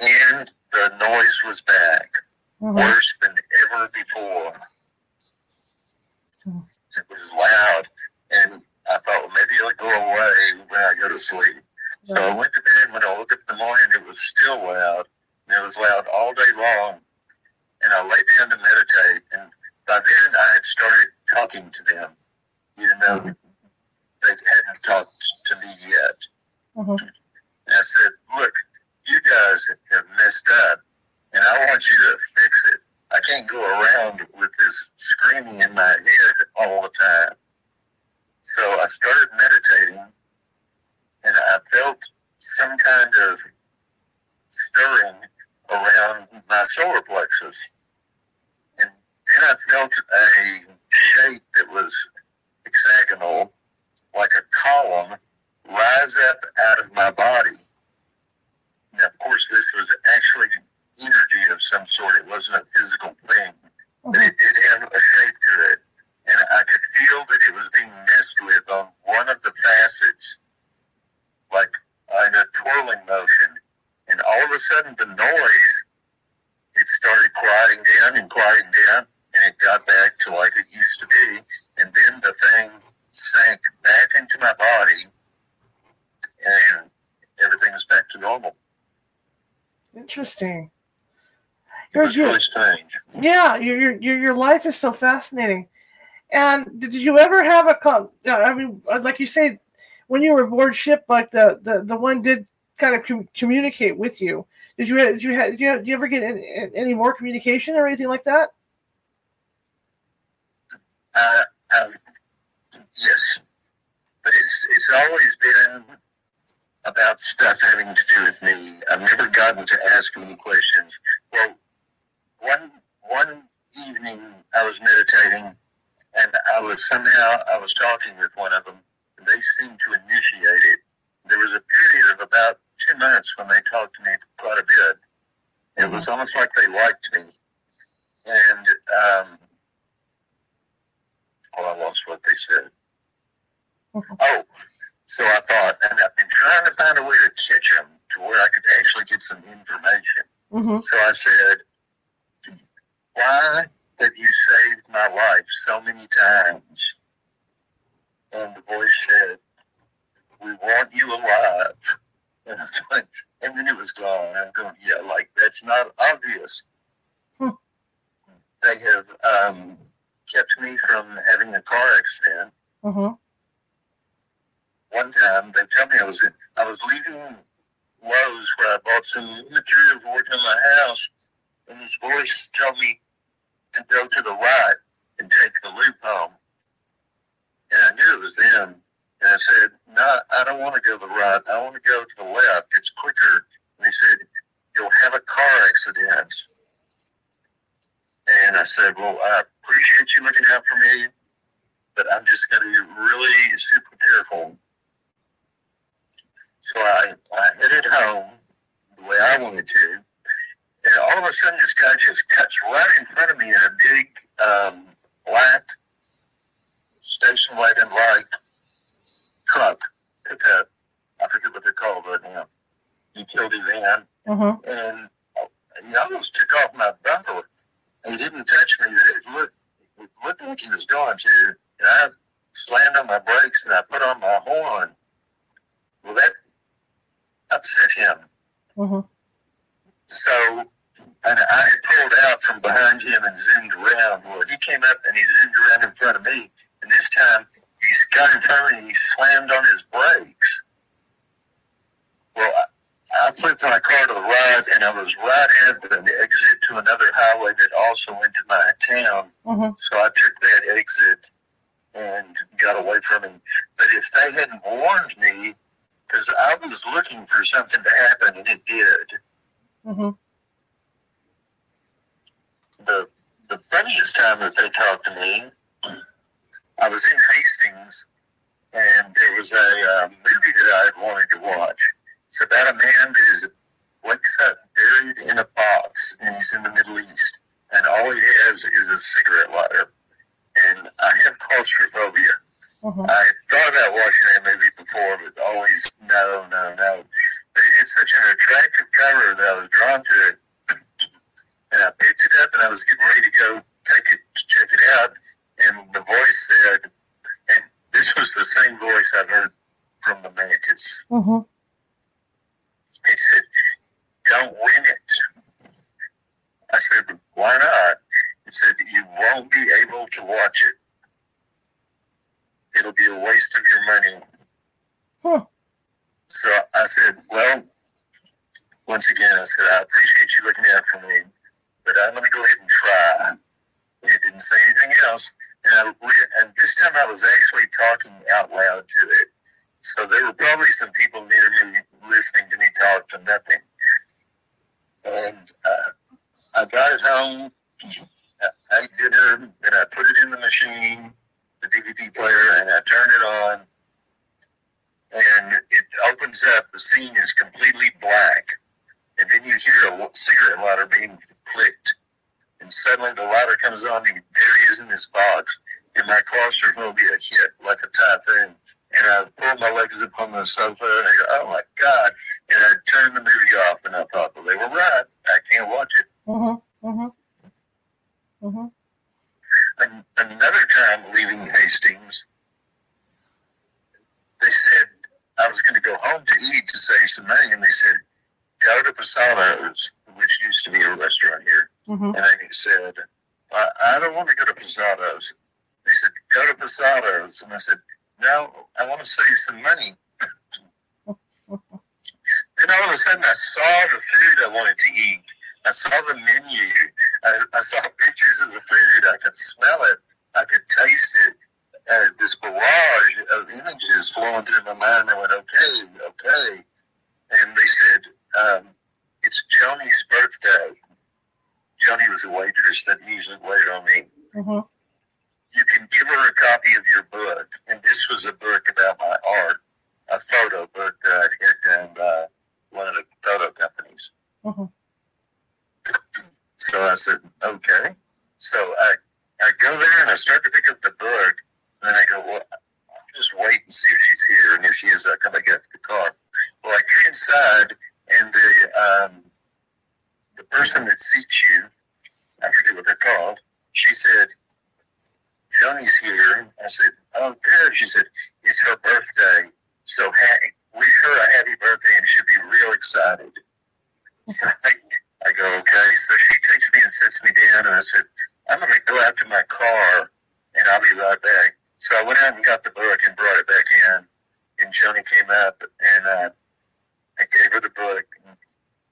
and the noise was back, mm-hmm. worse than ever before. It was loud, and I thought, well, maybe it'll go away when I go to sleep. So I went to bed. When I woke up in the morning, it was still loud. And it was loud all day long. And I lay down to meditate. And by then, I had started talking to them, even though they hadn't talked to me yet. Mm-hmm. And I said, look, you guys have messed up, and I want you to fix it. I can't go around with this screaming in my head all the time. So I started meditating. And I felt some kind of stirring around my solar plexus. And then I felt a shape that was hexagonal, like a column, rise up out of my body. Now, of course, this was actually energy of some sort. It wasn't a physical thing, but it did have a shape to it. And I could feel that it was being messed with on one of the facets, like in a twirling motion, and all of a sudden the noise, it started quieting down and quieting down, and it got back to like it used to be, and then the thing sank back into my body, and everything was back to normal. Interesting. It was really strange. Yeah, your your your life is so fascinating. And did you ever have a, I mean, like you say, when you were aboard ship, like the, the, the one did kind of com- communicate with you. Did you did you, did you, did you ever get any, any more communication or anything like that? Uh, um, yes, but it's it's always been about stuff having to do with me. I've never gotten to ask any questions. Well, one one evening I was meditating, and I was somehow I was talking with one of them. They seemed to initiate it. There was a period of about two months when they talked to me quite a bit. It mm-hmm. was almost like they liked me. And, um, well, I lost what they said. Mm-hmm. Oh, so I thought, and I've been trying to find a way to catch them to where I could actually get some information. Mm-hmm. So I said, why have you saved my life so many times? And the voice said, we want you alive. And, I went, and then it was gone. I'm going, yeah, like, that's not obvious. Hmm. They have um, kept me from having a car accident. Mm-hmm. One time, they told me I was, I was leaving Lowe's where I bought some material for working on my house, and this voice told me to go to the right and take the loop home. And I knew it was them. And I said, no, I don't want to go to the right. I want to go to the left. It's quicker. And he said, you'll have a car accident. And I said, well, I appreciate you looking out for me, but I'm just going to be really super careful. So I, I headed home the way I wanted to. And all of a sudden, this guy just cuts right in front of me in a big um, black station wagon-like truck pickup. I forget what they're called right now. Utility van. Uh-huh. And he almost took off my bumper. He didn't touch me, but it looked, it looked like he was going to. And I slammed on my brakes and I put on my horn. Well, that upset him. Uh-huh. So and I had pulled out from behind him and zoomed around. Well, he came up and he zoomed around in front of me. And this time, he got in front of me and he slammed on his brakes. Well, I, I flipped my car to the right, and I was right at the exit to another highway that also went to my town. Mm-hmm. So I took that exit and got away from him. But if they hadn't warned me, because I was looking for something to happen, and it did. Mm-hmm. The the funniest time that they talked to me, I was in Hastings, and there was a uh, movie that I had wanted to watch. It's about a man that is, wakes up buried in a box, and he's in the Middle East, and all he has is a cigarette lighter. And I have claustrophobia. Mm-hmm. I thought about watching that movie before, but always no, no, no. But it had such an attractive cover that I was drawn to it. And I picked it up, and I was getting ready to go take it, to check it out. And the voice said, and this was the same voice I've heard from the Mantis. Mm-hmm. It said, don't win it. I said, why not? It said, you won't be able to watch it. It'll be a waste of your money. Huh. So I said, well, once again, I said, I appreciate you looking out for me, but I'm going to go ahead and try. And it didn't say anything else. And, I, and this time I was actually talking out loud to it. So there were probably some people near me listening to me talk to nothing. And uh, I got it home, I ate dinner, and I put it in the machine, the D V D player, and I turned it on. And it opens up, the scene is completely black. And then you hear a cigarette lighter being clicked. And suddenly the lighter comes on, and there he is in this box. And my claustrophobia hit like a typhoon. And I pulled my legs up on the sofa, and I go, oh, my God. And I turned the movie off, and I thought, well, they were right. I can't watch it. Mm-hmm, mm-hmm, mm-hmm. And another time leaving Hastings, they said, I was going to go home to eat to save some money, and they said, go to Posada's, which used to be a restaurant here. Mm-hmm. And I said, I, I don't want to go to Posada's. They said, go to Posada's. And I said, no, I want to save some money. Then all of a sudden, I saw the food I wanted to eat. I saw the menu. I, I saw pictures of the food. I could smell it. I could taste it. Uh, this barrage of images flowing through my mind. I went, okay, okay. And they said, um, it's Joni's birthday. Joni was a waitress that usually waited on me. Mm-hmm. You can give her a copy of your book. And this was a book about my art, a photo book that I had done by one of the photo companies. Mm-hmm. So I said, okay. So I, I go there and I start to pick up the book. And then I go, well, I'll just wait and see if she's here. And if she is, I'll come back out to the car. Well, I get inside, and the um, the person that seats you, I forget what they're called, she said, Joni's here. I said, oh, good. She said, it's her birthday. So ha- wish her a happy birthday, and she'll be real excited. So I, I go, okay. So she takes me and sits me down, and I said, I'm going to go out to my car, and I'll be right back. So I went out and got the book and brought it back in. And Joni came up, and uh, I gave her the book and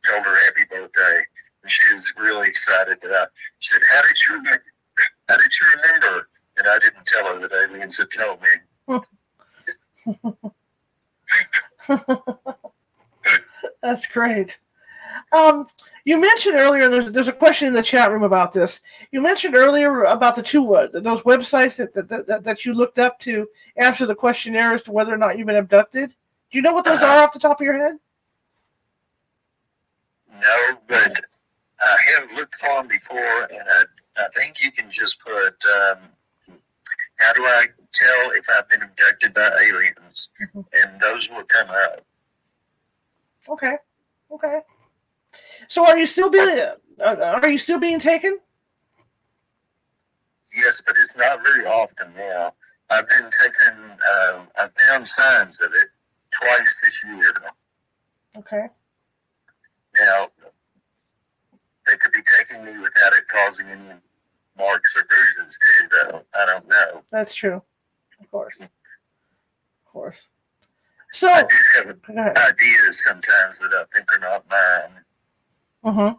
told her happy birthday. And she was really excited that I, she said, how did you remember? How did you remember? And I didn't tell her that aliens had told me. That's great. Um, you mentioned earlier, there's there's a question in the chat room about this. You mentioned earlier about the two uh, those websites that that, that that you looked up to answer the questionnaire as to whether or not you've been abducted. Do you know what those uh, are off the top of your head? No, but I have looked on before, and I, I think you can just put, um, how do I tell if I've been abducted by aliens? Mm-hmm. And those will come up. Okay, okay. So are you still being uh, are you still being taken? Yes, but it's not very often now. I've been taken. Uh, I found signs of it twice this year. Okay. Now, they could be taking me without it causing any marks or bruises, too, though. I don't know. That's true. Of course. Of course. So, I do have ideas sometimes that I think are not mine. Uh-huh.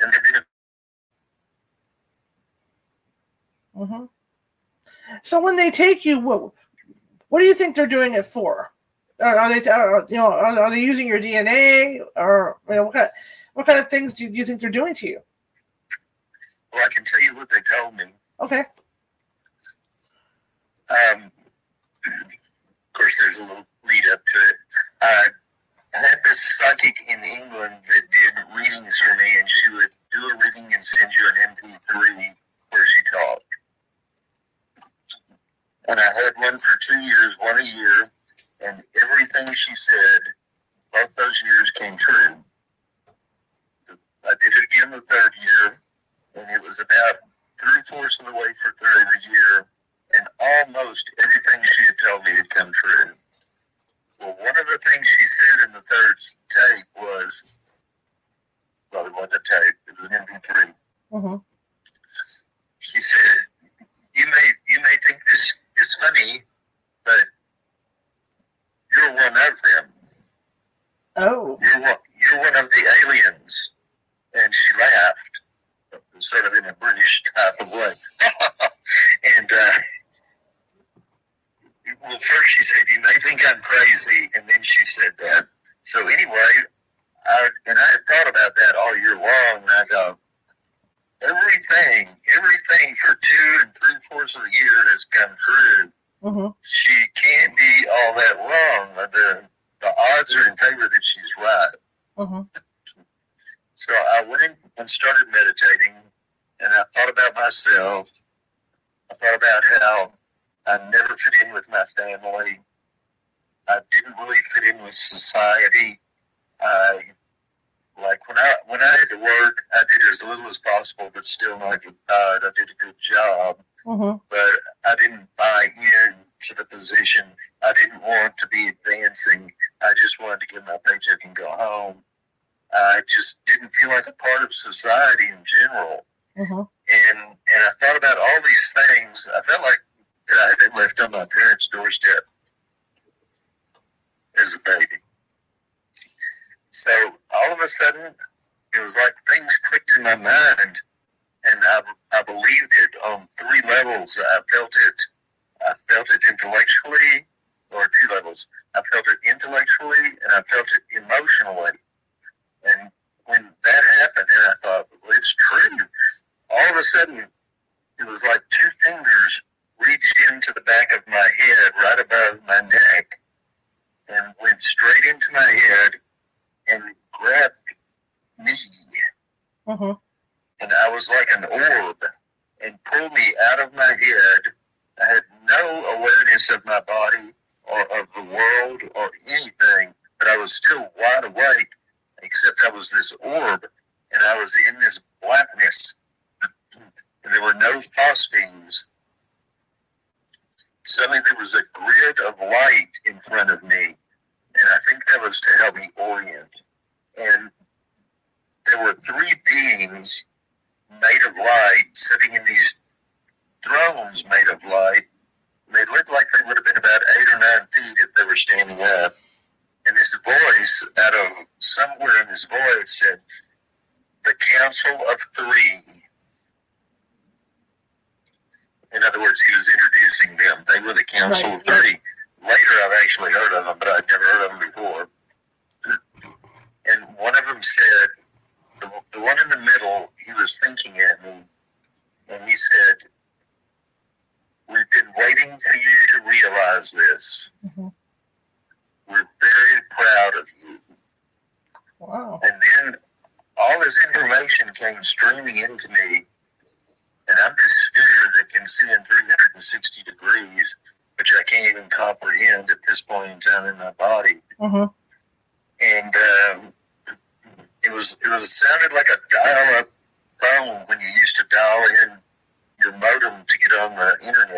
And they uh-huh. So when they take you, what, what do you think they're doing it for? Are they, are, you know, are, are they using your D N A, or you know, what kind of, what kind of things do you, do you think they're doing to you? Well, I can tell you what they told me. Okay. Um, of course, there's a little lead up to it. Uh, I had this psychic in England that did readings for me, and she would do a reading and send you an M P three where she talked. And I had one for two years, one a year. And everything she said, both those years came true. I did it again the third year, and it was about three-fourths of the way for through the year, and almost everything she had told me had come true. Well, one of the things she said in the third tape was, well, it wasn't a tape, it was an M P three. Mm-hmm. She said, you may, you may think this is funny, but you're one of them. Oh. You're one, you're one of the aliens. And she laughed, sort of in a British type of way. And, uh, well, first she said, you may think I'm crazy. And then she said that. So anyway, I, and I had thought about that all year long. And I go, everything, everything for two and three-fourths of the year has come true. Mm-hmm. She can't be all that wrong. The, the odds are in favor that she's right. Mm-hmm. So I went and started meditating, and I thought about myself. I thought about how I never fit in with my family. I didn't really fit in with society. I, like when I when I had to work, I did as little as possible, but still not get fired. I did a good job, mm-hmm. but I didn't buy in to the position. I didn't want to be advancing. I just wanted to get my paycheck and go home. I just didn't feel like a part of society in general. Mm-hmm. And and I thought about all these things. I felt like I had been left on my parents' doorstep as a baby. So all of a sudden, it was like things clicked in my mind, and I, I believed it on three levels. I felt it. I felt it intellectually, or two levels. I felt it intellectually, and I felt it emotionally. And when that happened, and I thought, well, it's true. All of a sudden, it was like two fingers reached into the back of my head, right above my neck, and went straight into my head, and grabbed me, mm-hmm. and I was like an orb, and pulled me out of my head. I had no awareness of my body, or of the world, or anything, but I was still wide awake, except I was this orb, and I was in this blackness, and there were no phosphines. Suddenly there was a grid of light in front of me, and I think that was to help me orient. And there were three beings made of light sitting in these thrones made of light. And they looked like they would have been about eight or nine feet if they were standing up. And this voice, out of somewhere in this void, said, "The Council of Three." In other words, he was introducing them. They were the Council right. of Three. Later, I've actually heard of them, but I'd never heard of them before. And one of them said, the, the one in the middle, he was thinking at me, and he said, "We've been waiting for you to realize this. Mm-hmm. We're very proud of you." Wow. And then all this information came streaming into me, and I'm this sphere that can see in three hundred sixty degrees, which I can't even comprehend at this point in time in my body. Mm-hmm. And um, it was it was sounded like a dial-up phone when you used to dial in your modem to get on the internet.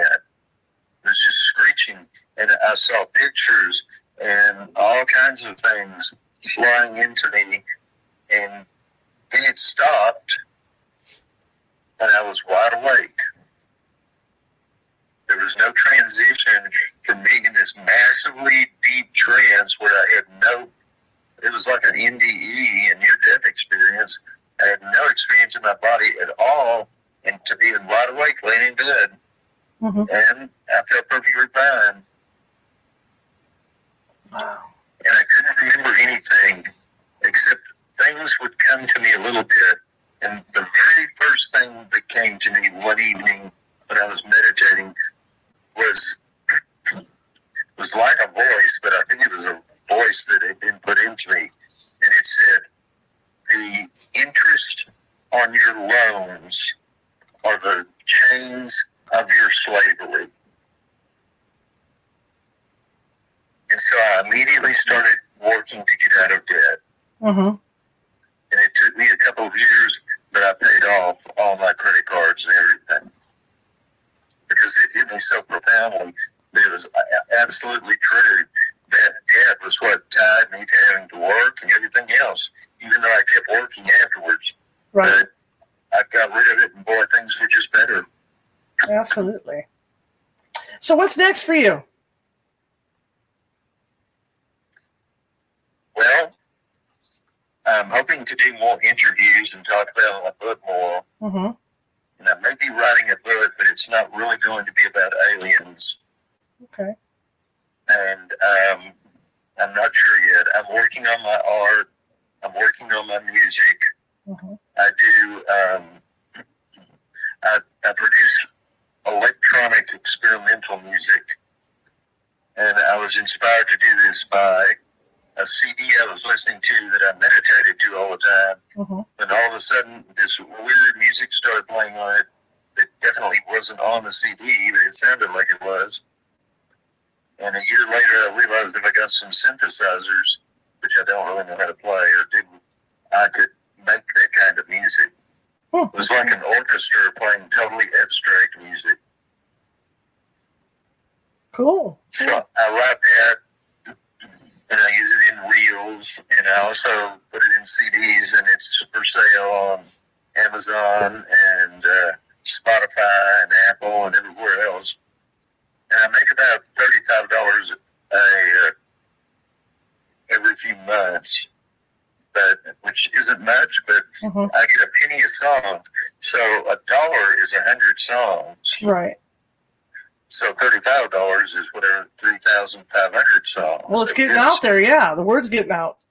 It was just screeching, and I saw pictures and all kinds of things flying into me, and then it stopped, and I was wide awake. There was no transition from being in this massively deep trance where I had no, it was like an N D E, a near-death experience. I had no experience in my body at all, and to being wide awake, laying in bed. Mm-hmm. And I felt perfectly fine. Wow. And I couldn't remember anything, except things would come to me a little bit. And the very first thing that came to me one evening when I was meditating was was like a voice, but I think it was a voice that had been put into me. And it said, "The interest on your loans are the chains of your slavery." And so I immediately started working to get out of debt. Mm-hmm. And it took me a couple of years, but I paid off all my credit cards and everything. Because it hit me so profoundly that it was absolutely true. That debt was what tied me to having to work and everything else, even though I kept working afterwards. Right. But I got rid of it, and boy, things were just better. Absolutely. So what's next for you? Well, I'm hoping to do more interviews and talk about my book more. Mm-hmm. And I may be writing a book, but it's not really going to be about aliens. Okay. And um, I'm not sure yet. I'm working on my art. I'm working on my music. Mm-hmm. I do. Um, I, I produce electronic experimental music. And I was inspired to do this by a C D I was listening to that I meditated to all the time. Mm-hmm. And all of a sudden, this weird music started playing on it that definitely wasn't on the C D, but it sounded like it was. And a year later, I realized if I got some synthesizers, which I don't really know how to play or didn't, I could make that kind of music. Oh, it was okay. Like an orchestra playing totally abstract music. Cool. So I write that, and I use it in reels, and I also put it in C Ds, and it's for sale on Amazon and uh, Spotify and Apple and everywhere else. And I make about thirty-five dollars a, uh, every few months, but which isn't much, but mm-hmm. I get a penny a song. So a dollar is one hundred songs. Right. So thirty-five dollars is whatever, three thousand five hundred songs. Well, it's getting out there, yeah. The word's getting out.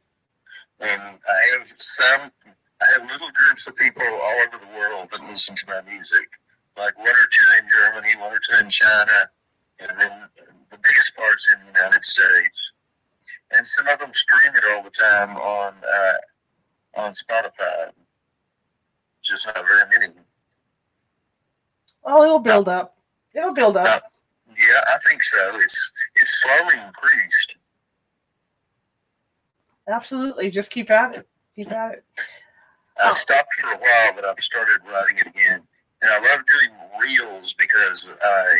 And I have some, I have little groups of people all over the world that listen to my music, like one or two in Germany, one or two in China, and then the biggest part's in the United States. And some of them stream it all the time on uh, on Spotify. Just not very many. Oh, it'll build uh, up. It'll build up. Uh, yeah, I think so. It's it's slowly increased. Absolutely. Just keep at it. Keep at it. I oh. stopped for a while, but I've started writing it again. And I love doing reels because I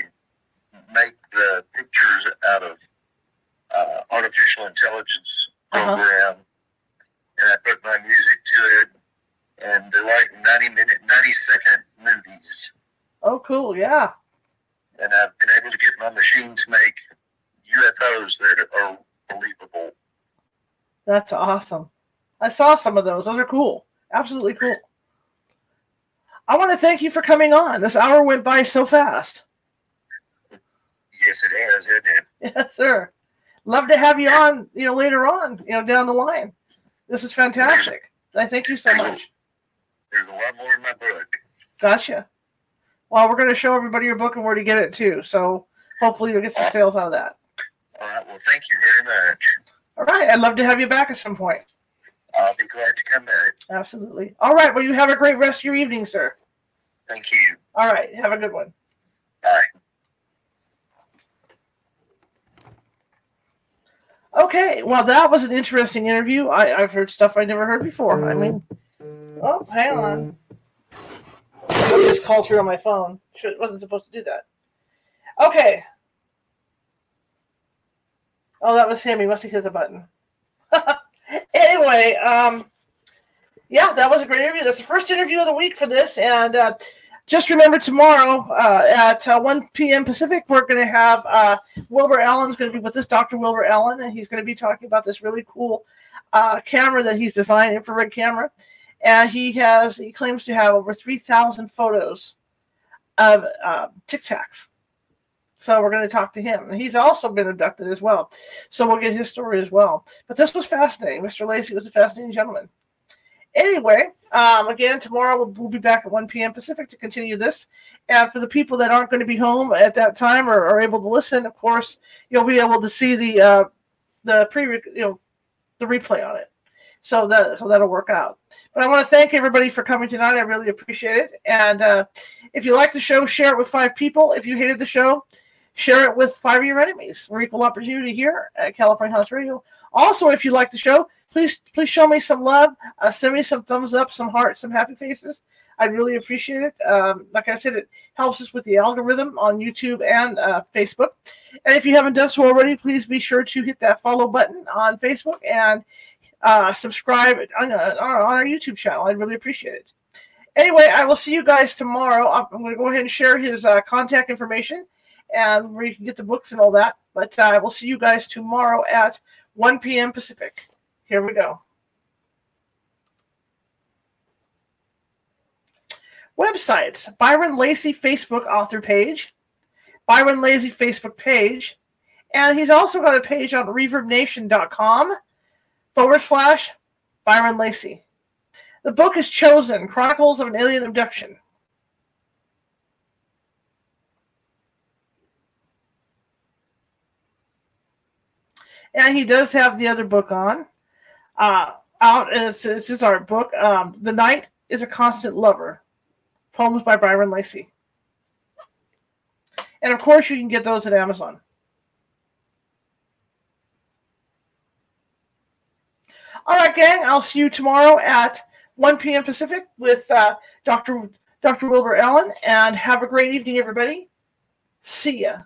make the pictures out of uh, artificial intelligence program, uh-huh. and I put my music to it, and they're like ninety minute, ninety second movies. Oh, cool, yeah. And I've been able to get my machine to make U F Os that are believable. That's awesome. I saw some of those. Those are cool. Absolutely cool. I want to thank you for coming on. This hour went by so fast. Yes, it is, isn't it? Yes, sir. Love to have you on, you know, later on, you know, down the line. This is fantastic. I thank you so much. There's a lot more in my book. Gotcha. Well, we're going to show everybody your book and where to get it, too. So hopefully you'll get some sales out of that. All right. Well, thank you very much. All right. I'd love to have you back at some point. I'll be glad to come back. Absolutely. All right. Well, you have a great rest of your evening, sir. Thank you. All right. Have a good one. Bye. Okay. Well, that was an interesting interview. I, I've heard stuff I never heard before. I mean, oh, hang on. I just called through on my phone. Should, wasn't supposed to do that. Okay. Oh, that was him. He must have hit the button. Anyway, um, yeah, that was a great interview. That's the first interview of the week for this. And uh, just remember tomorrow uh, at uh, one p.m. Pacific, we're going to have uh, Wilbur Allen's going to be with us, Doctor Wilbur Allen, and he's going to be talking about this really cool uh, camera that he's designed, infrared camera. And he has, he claims to have over three thousand photos of uh, Tic Tacs. So we're going to talk to him. And he's also been abducted as well. So we'll get his story as well. But this was fascinating. Mister Lacy was a fascinating gentleman. Anyway, um, again, tomorrow we'll, we'll be back at one p.m. Pacific to continue this. And for the people that aren't going to be home at that time or are able to listen, of course, you'll be able to see the uh, the pre you know the replay on it. So, that, so that'll work out. But I want to thank everybody for coming tonight. I really appreciate it. And uh, if you like the show, share it with five people. If you hated the show, share it with five of your enemies. We're equal opportunity here at California Haunts Radio. Also, if you like the show, please please show me some love. Uh, send me some thumbs up, some hearts, some happy faces. I'd really appreciate it. Um, like I said, it helps us with the algorithm on YouTube and uh, Facebook. And if you haven't done so already, please be sure to hit that follow button on Facebook and Uh, subscribe on, on our YouTube channel. I'd really appreciate it. Anyway, I will see you guys tomorrow. I'm, I'm going to go ahead and share his uh, contact information and where you can get the books and all that. But I uh, will see you guys tomorrow at one p.m. Pacific. Here we go. Websites. Byron Lacy Facebook author page. Byron Lacy Facebook page. And he's also got a page on reverb nation dot com. Forward slash Byron Lacy. The book is Chosen: Chronicles of an Alien Abduction. And he does have the other book on. Uh, out, and it's, it's his art book. Um, The Night is a Constant Lover. Poems by Byron Lacy. And of course, you can get those at Amazon. All right, gang, I'll see you tomorrow at one p.m. Pacific with uh, Doctor Doctor Wilbur Allen, and have a great evening, everybody. See ya.